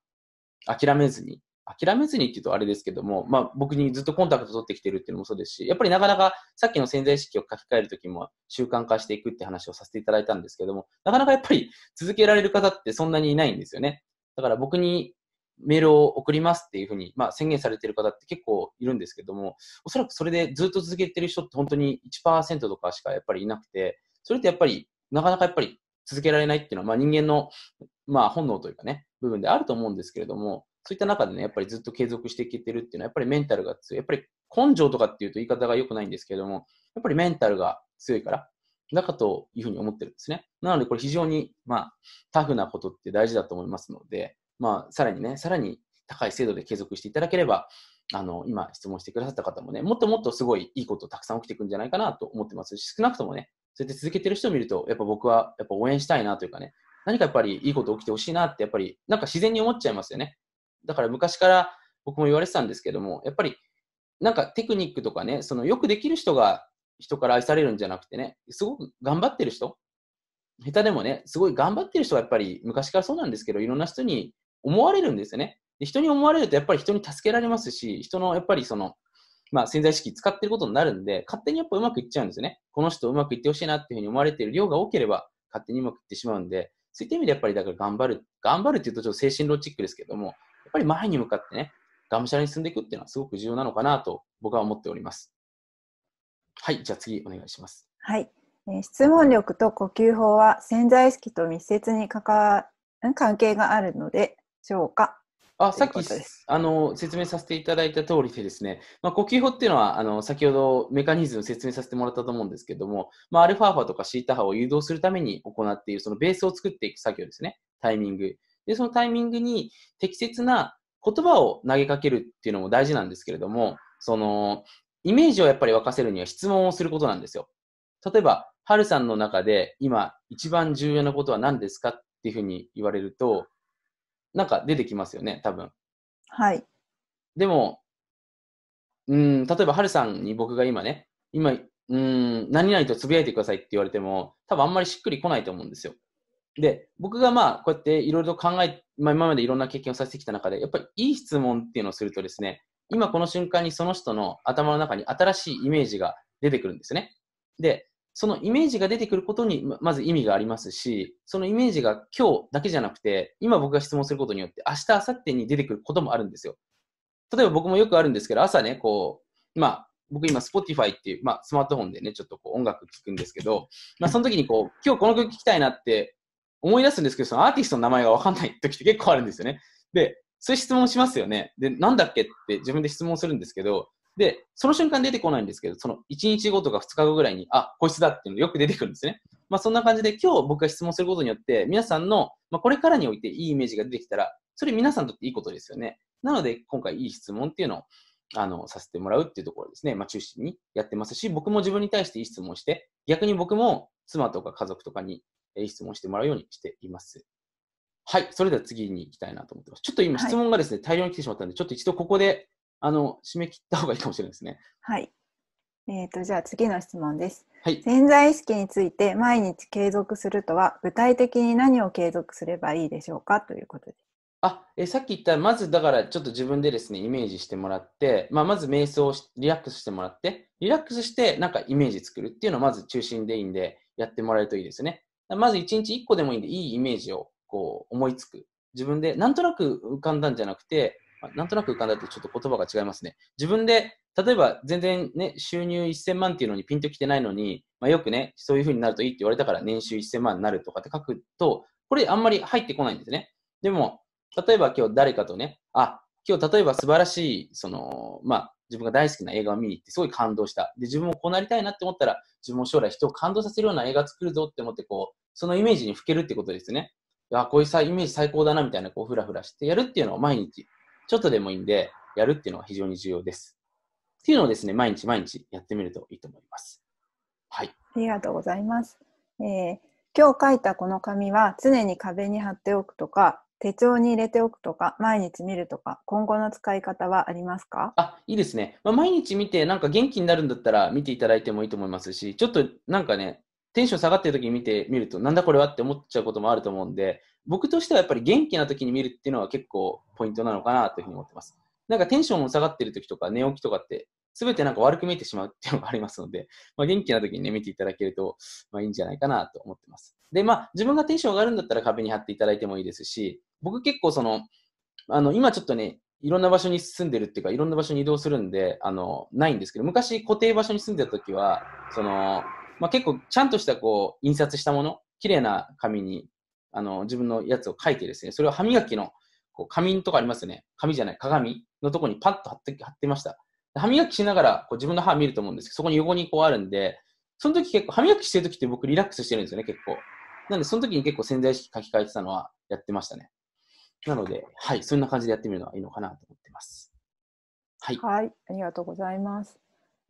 あ、諦めずに、諦めずにって言うとあれですけども、まあ僕にずっとコンタクト取ってきてるっていうのもそうですし、やっぱりなかなかさっきの潜在意識を書き換えるときも習慣化していくって話をさせていただいたんですけども、なかなかやっぱり続けられる方ってそんなにいないんですよね。だから僕にメールを送りますっていうふうに、まあ、宣言されてる方って結構いるんですけども、おそらくそれでずっと続けてる人って本当に いちパーセント とかしかやっぱりいなくて、それってやっぱりなかなかやっぱり続けられないっていうのは、まあ、人間の、まあ、本能というかね、部分であると思うんですけれども、そういった中でね、やっぱりずっと継続していけてるっていうのは、やっぱりメンタルが強い。やっぱり根性とかっていうと言い方が良くないんですけれども、やっぱりメンタルが強いから、だからというふうに思ってるんですね。なのでこれ非常に、まあ、タフなことって大事だと思いますので、まあ、さらにね、さらに高い精度で継続していただければ、あの、今質問してくださった方もね、もっともっとすごいいいことたくさん起きてくるんじゃないかなと思ってますし、少なくともね、そうやって続けてる人を見ると、やっぱ僕はやっぱ応援したいなというかね、何かやっぱりいいこと起きてほしいなって、やっぱりなんか自然に思っちゃいますよね。だから昔から僕も言われてたんですけども、やっぱりなんかテクニックとかね、そのよくできる人が人から愛されるんじゃなくてね、すごく頑張ってる人、下手でもね、すごい頑張ってる人がやっぱり昔からそうなんですけど、いろんな人に思われるんですよね。で、人に思われるとやっぱり人に助けられますし、人のやっぱりその、まあ、潜在意識使ってることになるんで、勝手にやっぱうまくいっちゃうんですよね。この人うまくいってほしいなっていうふうに思われている量が多ければ勝手にうまくいってしまうんで、そういった意味でやっぱりだから頑張る、頑張るっていうとちょっと精神論チックですけども、やっぱり前に向かってね、がむしゃらに進んでいくっていうのはすごく重要なのかなと僕は思っております。はい、じゃあ次お願いします。はい、えー、質問力と呼吸法は潜在意識と密接に関わ関係があるのでしょうか。あ、さっきあの説明させていただいた通りでですね、まあ、呼吸法っていうのはあの先ほどメカニズムを説明させてもらったと思うんですけども、まあ、アルファ波とかシータ波を誘導するために行っているそのベースを作っていく作業ですね。タイミングで、そのタイミングに適切な言葉を投げかけるっていうのも大事なんですけれども、そのイメージをやっぱり沸かせるには質問をすることなんですよ。例えば、ハルさんの中で今一番重要なことは何ですかっていうふうに言われると、なんか出てきますよね、多分。はい。でも、うん、例えばハルさんに僕が今ね、今、うん、何々とつぶやいてくださいって言われても、多分あんまりしっくりこないと思うんですよ。で、僕がまあ、こうやっていろいろと考え、まあ、今までいろんな経験をさせてきた中で、やっぱりいい質問っていうのをするとですね、今この瞬間にその人の頭の中に新しいイメージが出てくるんですよね。で、そのイメージが出てくることにまず意味がありますし、そのイメージが今日だけじゃなくて、今僕が質問することによって明日、明後日に出てくることもあるんですよ。例えば僕もよくあるんですけど、朝ね、こう、まあ、僕今 Spotify っていう、まあ、スマートフォンでね、ちょっとこう音楽聴くんですけど、まあ、その時にこう、今日この曲聴きたいなって思い出すんですけど、そのアーティストの名前がわかんない時って結構あるんですよね。で、そういう質問しますよね。で、なんだっけって自分で質問するんですけど、で、その瞬間出てこないんですけど、そのいちにちごとかふつかごぐらいに、あ、こいつだっていうのよく出てくるんですね。まあそんな感じで今日僕が質問することによって、皆さんの、まあ、これからにおいていいイメージが出てきたら、それ皆さんにとっていいことですよね。なので今回いい質問っていうのをあのさせてもらうっていうところですね。まあ中心にやってますし、僕も自分に対していい質問して、逆に僕も妻とか家族とかにいい質問してもらうようにしています。はい、それでは次に行きたいなと思ってます。ちょっと今質問がですね、はい、大量に来てしまったので、ちょっと一度ここであの締め切った方がいいかもしれないですね。はい。えーと、じゃあ次の質問です。はい、潜在意識について毎日継続するとは、具体的に何を継続すればいいでしょうかということです。あ、えー、さっき言った、まずだからちょっと自分でですね、イメージしてもらって、まあ、まず瞑想をし、リラックスしてもらって、リラックスしてなんかイメージ作るっていうのをまず中心でいいんで、やってもらえるといいですね。まずいちにちいっこでもいいんで、いいイメージをこう思いつく、自分でなんとなく浮かんだんじゃなくて、なんとなく浮かんだってちょっと言葉が違いますね。自分で例えば全然ね、収入いっせんまんっていうのにピンときてないのに、まあ、よくね、そういう風になるといいって言われたから年収いっせんまんになるとかって書くと、これあんまり入ってこないんですね。でも例えば今日誰かとね、あ、今日例えば素晴らしい、そのまあ自分が大好きな映画を見に行ってすごい感動した。で、自分もこうなりたいなって思ったら、自分も将来人を感動させるような映画作るぞって思ってこう、そのイメージにふけるってことですね。あ、こういうイメージ最高だなみたいな、こうフラフラしてやるっていうのを毎日ちょっとでもいいんでやるっていうのが非常に重要です。っていうのをですね、毎日毎日やってみるといいと思います。はい。ありがとうございます。えー、今日書いたこの紙は常に壁に貼っておくとか、手帳に入れておくとか、毎日見るとか、今後の使い方はありますか？あ、いいですね。まあ、毎日見て、なんか元気になるんだったら見ていただいてもいいと思いますし、ちょっとなんかね、テンション下がってる時に見てみると、なんだこれはって思っちゃうこともあると思うんで、僕としてはやっぱり元気な時に見るっていうのは結構ポイントなのかなというふうに思ってます。なんかテンションも下がってる時とか寝起きとかって、すべてなんか悪く見えてしまうっていうのがありますので、まあ、元気な時にね、見ていただけると、まあ、いいんじゃないかなと思ってます。で、まあ、自分がテンション上がるんだったら壁に貼っていただいてもいいですし、僕結構その、あの、今ちょっとね、いろんな場所に住んでるっていうか、いろんな場所に移動するんで、あの、ないんですけど、昔固定場所に住んでた時は、その、まあ、結構ちゃんとしたこう、印刷したもの、綺麗な紙に、あの、自分のやつを書いてですね、それを歯磨きの、こう、紙とかありますよね。紙じゃない、鏡のとこにパッと貼って、貼ってました。歯磨きしながらこう自分の歯見ると思うんですけど、そこに横にこうあるんで、その時結構、歯磨きしてる時って僕リラックスしてるんですよね、結構。なんで、その時に結構潜在意識書き換えてたのはやってましたね。なので、はい、そんな感じでやってみるのはいいのかなと思ってます。はい。はい、ありがとうございます。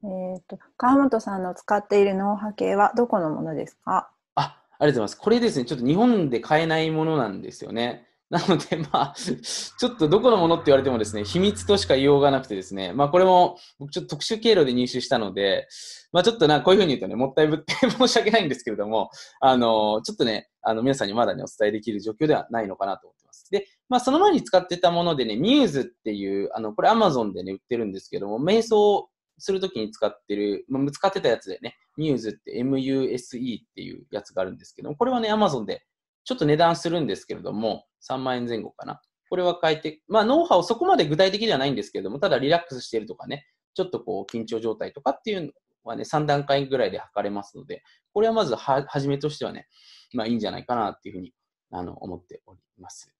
えっと、川本さんの使っている脳波計はどこのものですか？あ、ありがとうございます。これですね、ちょっと日本で買えないものなんですよね。なので、まあ、ちょっとどこのものって言われてもですね、秘密としか言いようがなくてですね、まあこれも、僕ちょっと特殊経路で入手したので、まあちょっとな、こういうふうに言うとね、もったいぶって申し訳ないんですけれども、あの、ちょっとね、あの皆さんにまだね、お伝えできる状況ではないのかなと思ってます。で、まあその前に使ってたものでね、ミューズ っていう、あの、これ アマゾン でね、売ってるんですけども、瞑想するときに使ってる、まあ使ってたやつでね、ミューズ って エム ユー エス イー っていうやつがあるんですけども、これはね、アマゾン でちょっと値段するんですけれども、さんまんえんぜん後かな。これは変えて、まあ、脳波をそこまで具体的ではないんですけれども、ただリラックスしているとかね、ちょっとこう、緊張状態とかっていうのはね、さんだんかいぐらいで測れますので、これはまずは、はじめとしてはね、まあ、いいんじゃないかなっていうふうに、あの、思っております。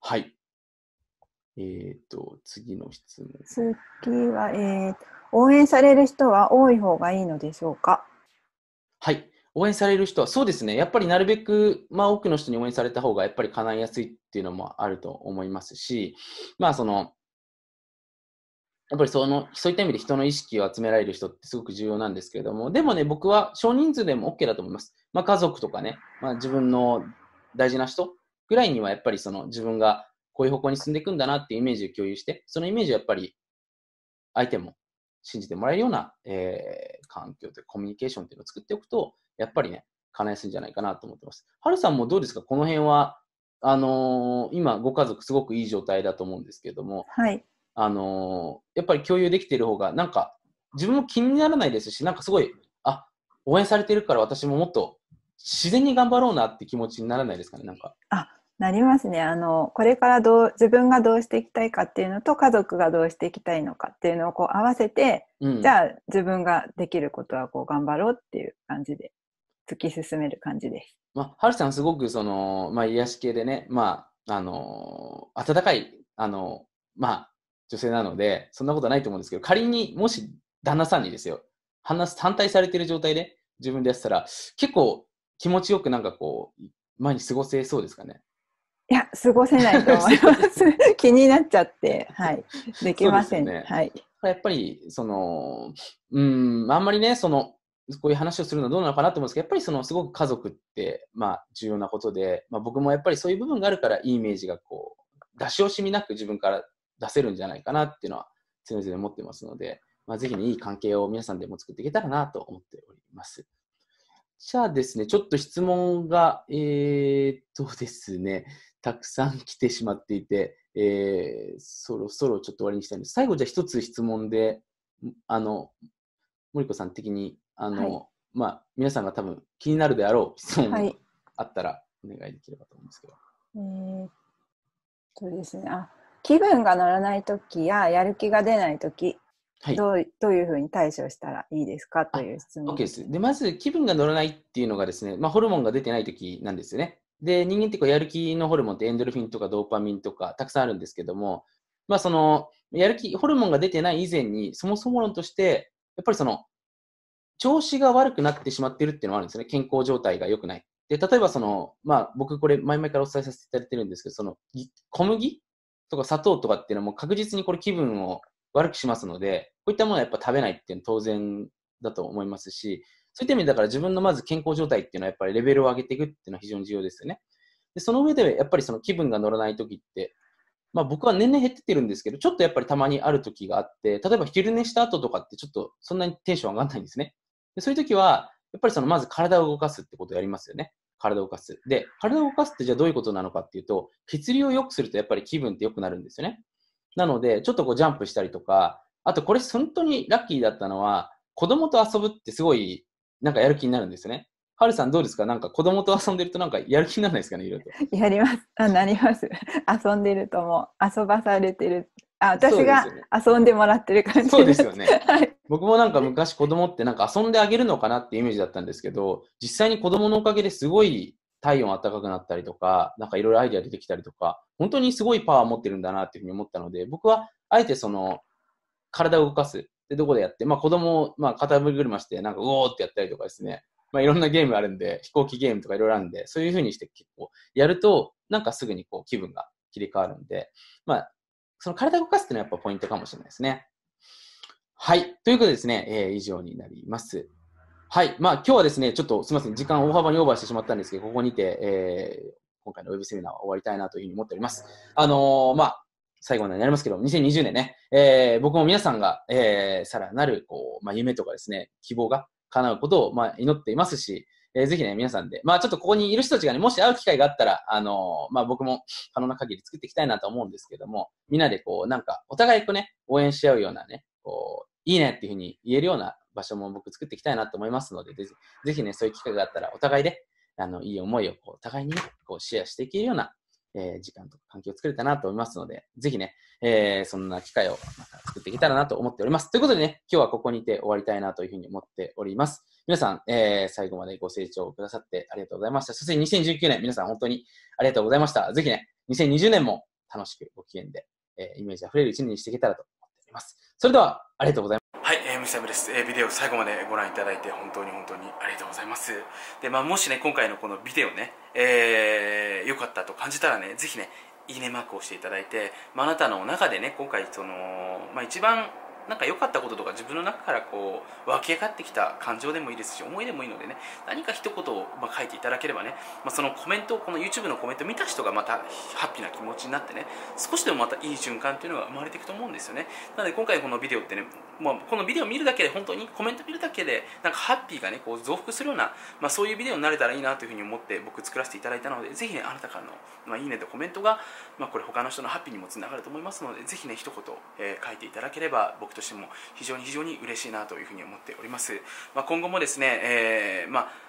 はい。えーと、次の質問。次は、えー、応援される人は多い方がいいのでしょうか？はい。応援される人は、そうですね。やっぱりなるべく、まあ多くの人に応援された方がやっぱり叶いやすいっていうのもあると思いますし、まあその、やっぱりその、そういった意味で人の意識を集められる人ってすごく重要なんですけれども、でもね、僕は少人数でも オーケー だと思います。まあ家族とかね、まあ自分の大事な人ぐらいにはやっぱりその自分がこういう方向に進んでいくんだなっていうイメージを共有して、そのイメージをやっぱり相手も信じてもらえるような、えー、環境でコミュニケーションっていうのを作っておくと、やっぱりね、叶えすんじゃないかなと思ってます。はるさんもどうですか？この辺は、あのー、今、ご家族すごくいい状態だと思うんですけれども、はい。あのー、やっぱり共有できている方が、なんか、自分も気にならないですし、なんかすごい、あ、応援されてるから私ももっと自然に頑張ろうなって気持ちにならないですかね、なんか。あ、なりますね。あの、これからどう、自分がどうしていきたいかっていうのと、家族がどうしていきたいのかっていうのをこう合わせて、うん、じゃあ自分ができることはこう頑張ろうっていう感じで。突き進める感じです。まあ、はるさんすごくその、まあ、癒し系でね、まあ、あのー、温かい、あのー、まあ、女性なので、そんなことはないと思うんですけど、仮にもし旦那さんにですよ、話す、反対されてる状態で自分でやってたら、結構気持ちよくなんかこう、前に過ごせそうですかね。いや、過ごせないと思います。気になっちゃって、はい、できません。そうですよね。はい。やっぱり、その、うん、あんまりね、その、こういう話をするのはどうなのかなと思うんですけど、やっぱりそのすごく家族って、まあ、重要なことで、まあ、僕もやっぱりそういう部分があるから、いいイメージがこう、出し惜しみなく自分から出せるんじゃないかなっていうのは常々思ってますので、まあ、ぜひね、いい関係を皆さんでも作っていけたらなと思っております。じゃあですね、ちょっと質問が、えーっとですね、たくさん来てしまっていて、えー、そろそろちょっと終わりにしたいんです。最後、じゃあ一つ質問で、あの、森子さん的に、あの、はい、まあ、皆さんが多分気になるであろう質問があったらお願いできればと思うんですけど。はい、えー、そうですね。あ、気分が乗らないときややる気が出ないとき、はい、どう、どういうふうに対処したらいいですかという質問です。OKです。で、まず気分が乗らないっていうのがですね、まあ、ホルモンが出てないときなんですよね。で、人間ってこうやる気のホルモンってエンドルフィンとかドーパミンとかたくさんあるんですけども、まあ、そのやる気ホルモンが出てない以前にそもそも論としてやっぱりその調子が悪くなってしまっているっていうのはあるんですよね。健康状態が良くない。で、例えばその、まあ僕これ前々からお伝えさせていただいてるんですけど、その小麦とか砂糖とかっていうのはもう確実にこれ気分を悪くしますので、こういったものはやっぱ食べないっていうのは当然だと思いますし、そういった意味でだから自分のまず健康状態っていうのはやっぱりレベルを上げていくっていうのは非常に重要ですよね。でその上でやっぱりその気分が乗らない時って、まあ、僕は年々減ってってるんですけど、ちょっとやっぱりたまにある時があって、例えば昼寝した後とかってちょっとそんなにテンション上がらないんですね。でそういう時はやっぱりそのまず体を動かすってことをやりますよね。体を動かす。で、体を動かすってじゃあどういうことなのかっていうと、血流を良くするとやっぱり気分って良くなるんですよね。なので、ちょっとこうジャンプしたりとか、あとこれ本当にラッキーだったのは、子供と遊ぶってすごいなんかやる気になるんですよね。はるさんどうですか？なんか子供と遊んでるとなんかやる気にならないですかね、いろいろと。やります。あ、なります。遊んでるともう遊ばされてる。あ、私が遊んでもらってる感じ。そうですよね。はい、僕もなんか昔子供ってなんか遊んであげるのかなってイメージだったんですけど、実際に子供のおかげですごい体温暖かくなったりとか、なんかいろいろアイデア出てきたりとか、本当にすごいパワー持ってるんだなっていうふうに思ったので、僕はあえてその体を動かすってどこでやって、まあ子供をまあ肩車してなんかうおーってやったりとかですね、まあいろんなゲームあるんで、飛行機ゲームとかいろいろあるんで、そういうふうにして結構やるとなんかすぐにこう気分が切り替わるんで、まあその体を動かすっていうのはやっぱポイントかもしれないですね。はい。ということでですね、えー、以上になります。はい。まあ今日はですね、ちょっとすみません、時間を大幅にオーバーしてしまったんですけど、ここにて、えー、今回のウェブセミナーは終わりたいなというふうに思っております。あのー、まあ、最後になりますけど、にせんにじゅうねんね、えー、僕も皆さんが、えー、さらなるこう、まあ、夢とかですね、希望が叶うことを、まあ、祈っていますし、えー、ぜひね、皆さんで、まあ、ちょっとここにいる人たちがね、もし会う機会があったら、あのー、まあ、僕も可能な限り作っていきたいなと思うんですけども、みんなでこう、なんか、お互いこうね、応援し合うようなね、こう、いいねっていうふうに言えるような場所も僕作っていきたいなと思いますので、ぜひ、ぜひね、そういう機会があったら、お互いで、あの、いい思いを、こう、お互いにね、こう、シェアしていけるような、えー、時間とか環境を作れたなと思いますので、ぜひね、えー、そんな機会をまた作っていけたらなと思っております。ということでね、今日はここにて終わりたいなというふうに思っております。皆さん、えー、最後までご清聴くださってありがとうございました。そしてにせんじゅうきゅうねん、皆さん本当にありがとうございました。ぜひね、にせんにじゅうねんも楽しくご機嫌で、えー、イメージあふれる一年にしていけたらと思っております。それでは、ありがとうございます。はい、えー、ミスターエム です、えー。ビデオ最後までご覧いただいて本当に本当にありがとうございます。で、まあ、もしね、今回のこのビデオね、えー、良かったと感じたらね、ぜひね、いいねマークをしていただいて、まあ、あなたの中でね、今回その、まあ、一番なんか良かったこととか自分の中からこう湧き上がってきた感情でもいいですし、思いでもいいのでね、何か一言をまあ書いていただければね、まあ、そのコメントをこの YouTube のコメントを見た人がまたハッピーな気持ちになってね、少しでもまたいい循環っていうのが生まれていくと思うんですよね。なので今回このビデオってね、まあ、このビデオ見るだけで本当にコメント見るだけでなんかハッピーがねこう増幅するような、まあ、そういうビデオになれたらいいなというふうに思って僕作らせていただいたので、ぜひねあなたからの、まあ、いいねとコメントが、まあ、これ他の人のハッピーにもつながると思いますので、ぜひね一言、えー、書いていただければ僕としても非常に非常に嬉しいなというふうに思っております。まあ、今後もですね、えー、まあ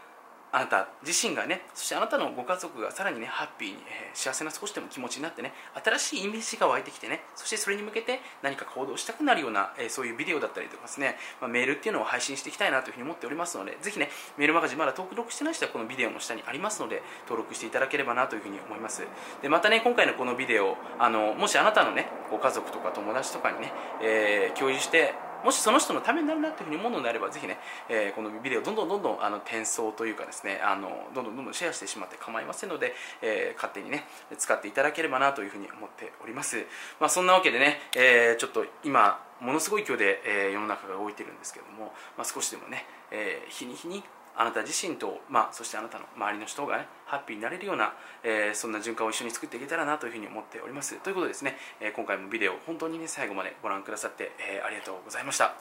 あなた自身がね、そしてあなたのご家族がさらにねハッピーに、えー、幸せな少しでも気持ちになってね、新しいイメージが湧いてきてね、そしてそれに向けて何か行動したくなるような、えー、そういうビデオだったりとかですね、まあ、メールっていうのを配信していきたいなというふうに思っておりますので、ぜひねメールマガジンまだ登録してない人はこのビデオの下にありますので登録していただければなというふうに思います。でまたね今回のこのビデオ、あのもしあなたのねご家族とか友達とかにね、えー、共有してもしその人のためになるなというふうに思うのであれば、ぜひね、えー、このビデオをどんどんどんどんあの転送というかですね、あのどんどんどんどんシェアしてしまって構いませんので、えー、勝手にね使っていただければなというふうに思っております。まあそんなわけでね、えー、ちょっと今ものすごい勢いで、えー、世の中が動いているんですけども、まあ、少しでもね、えー、日に日にあなた自身と、まあ、そしてあなたの周りの人がねハッピーになれるような、えー、そんな循環を一緒に作っていけたらなというふうに思っております。ということでですね、えー、今回もビデオ本当にね最後までご覧くださって、えー、ありがとうございました。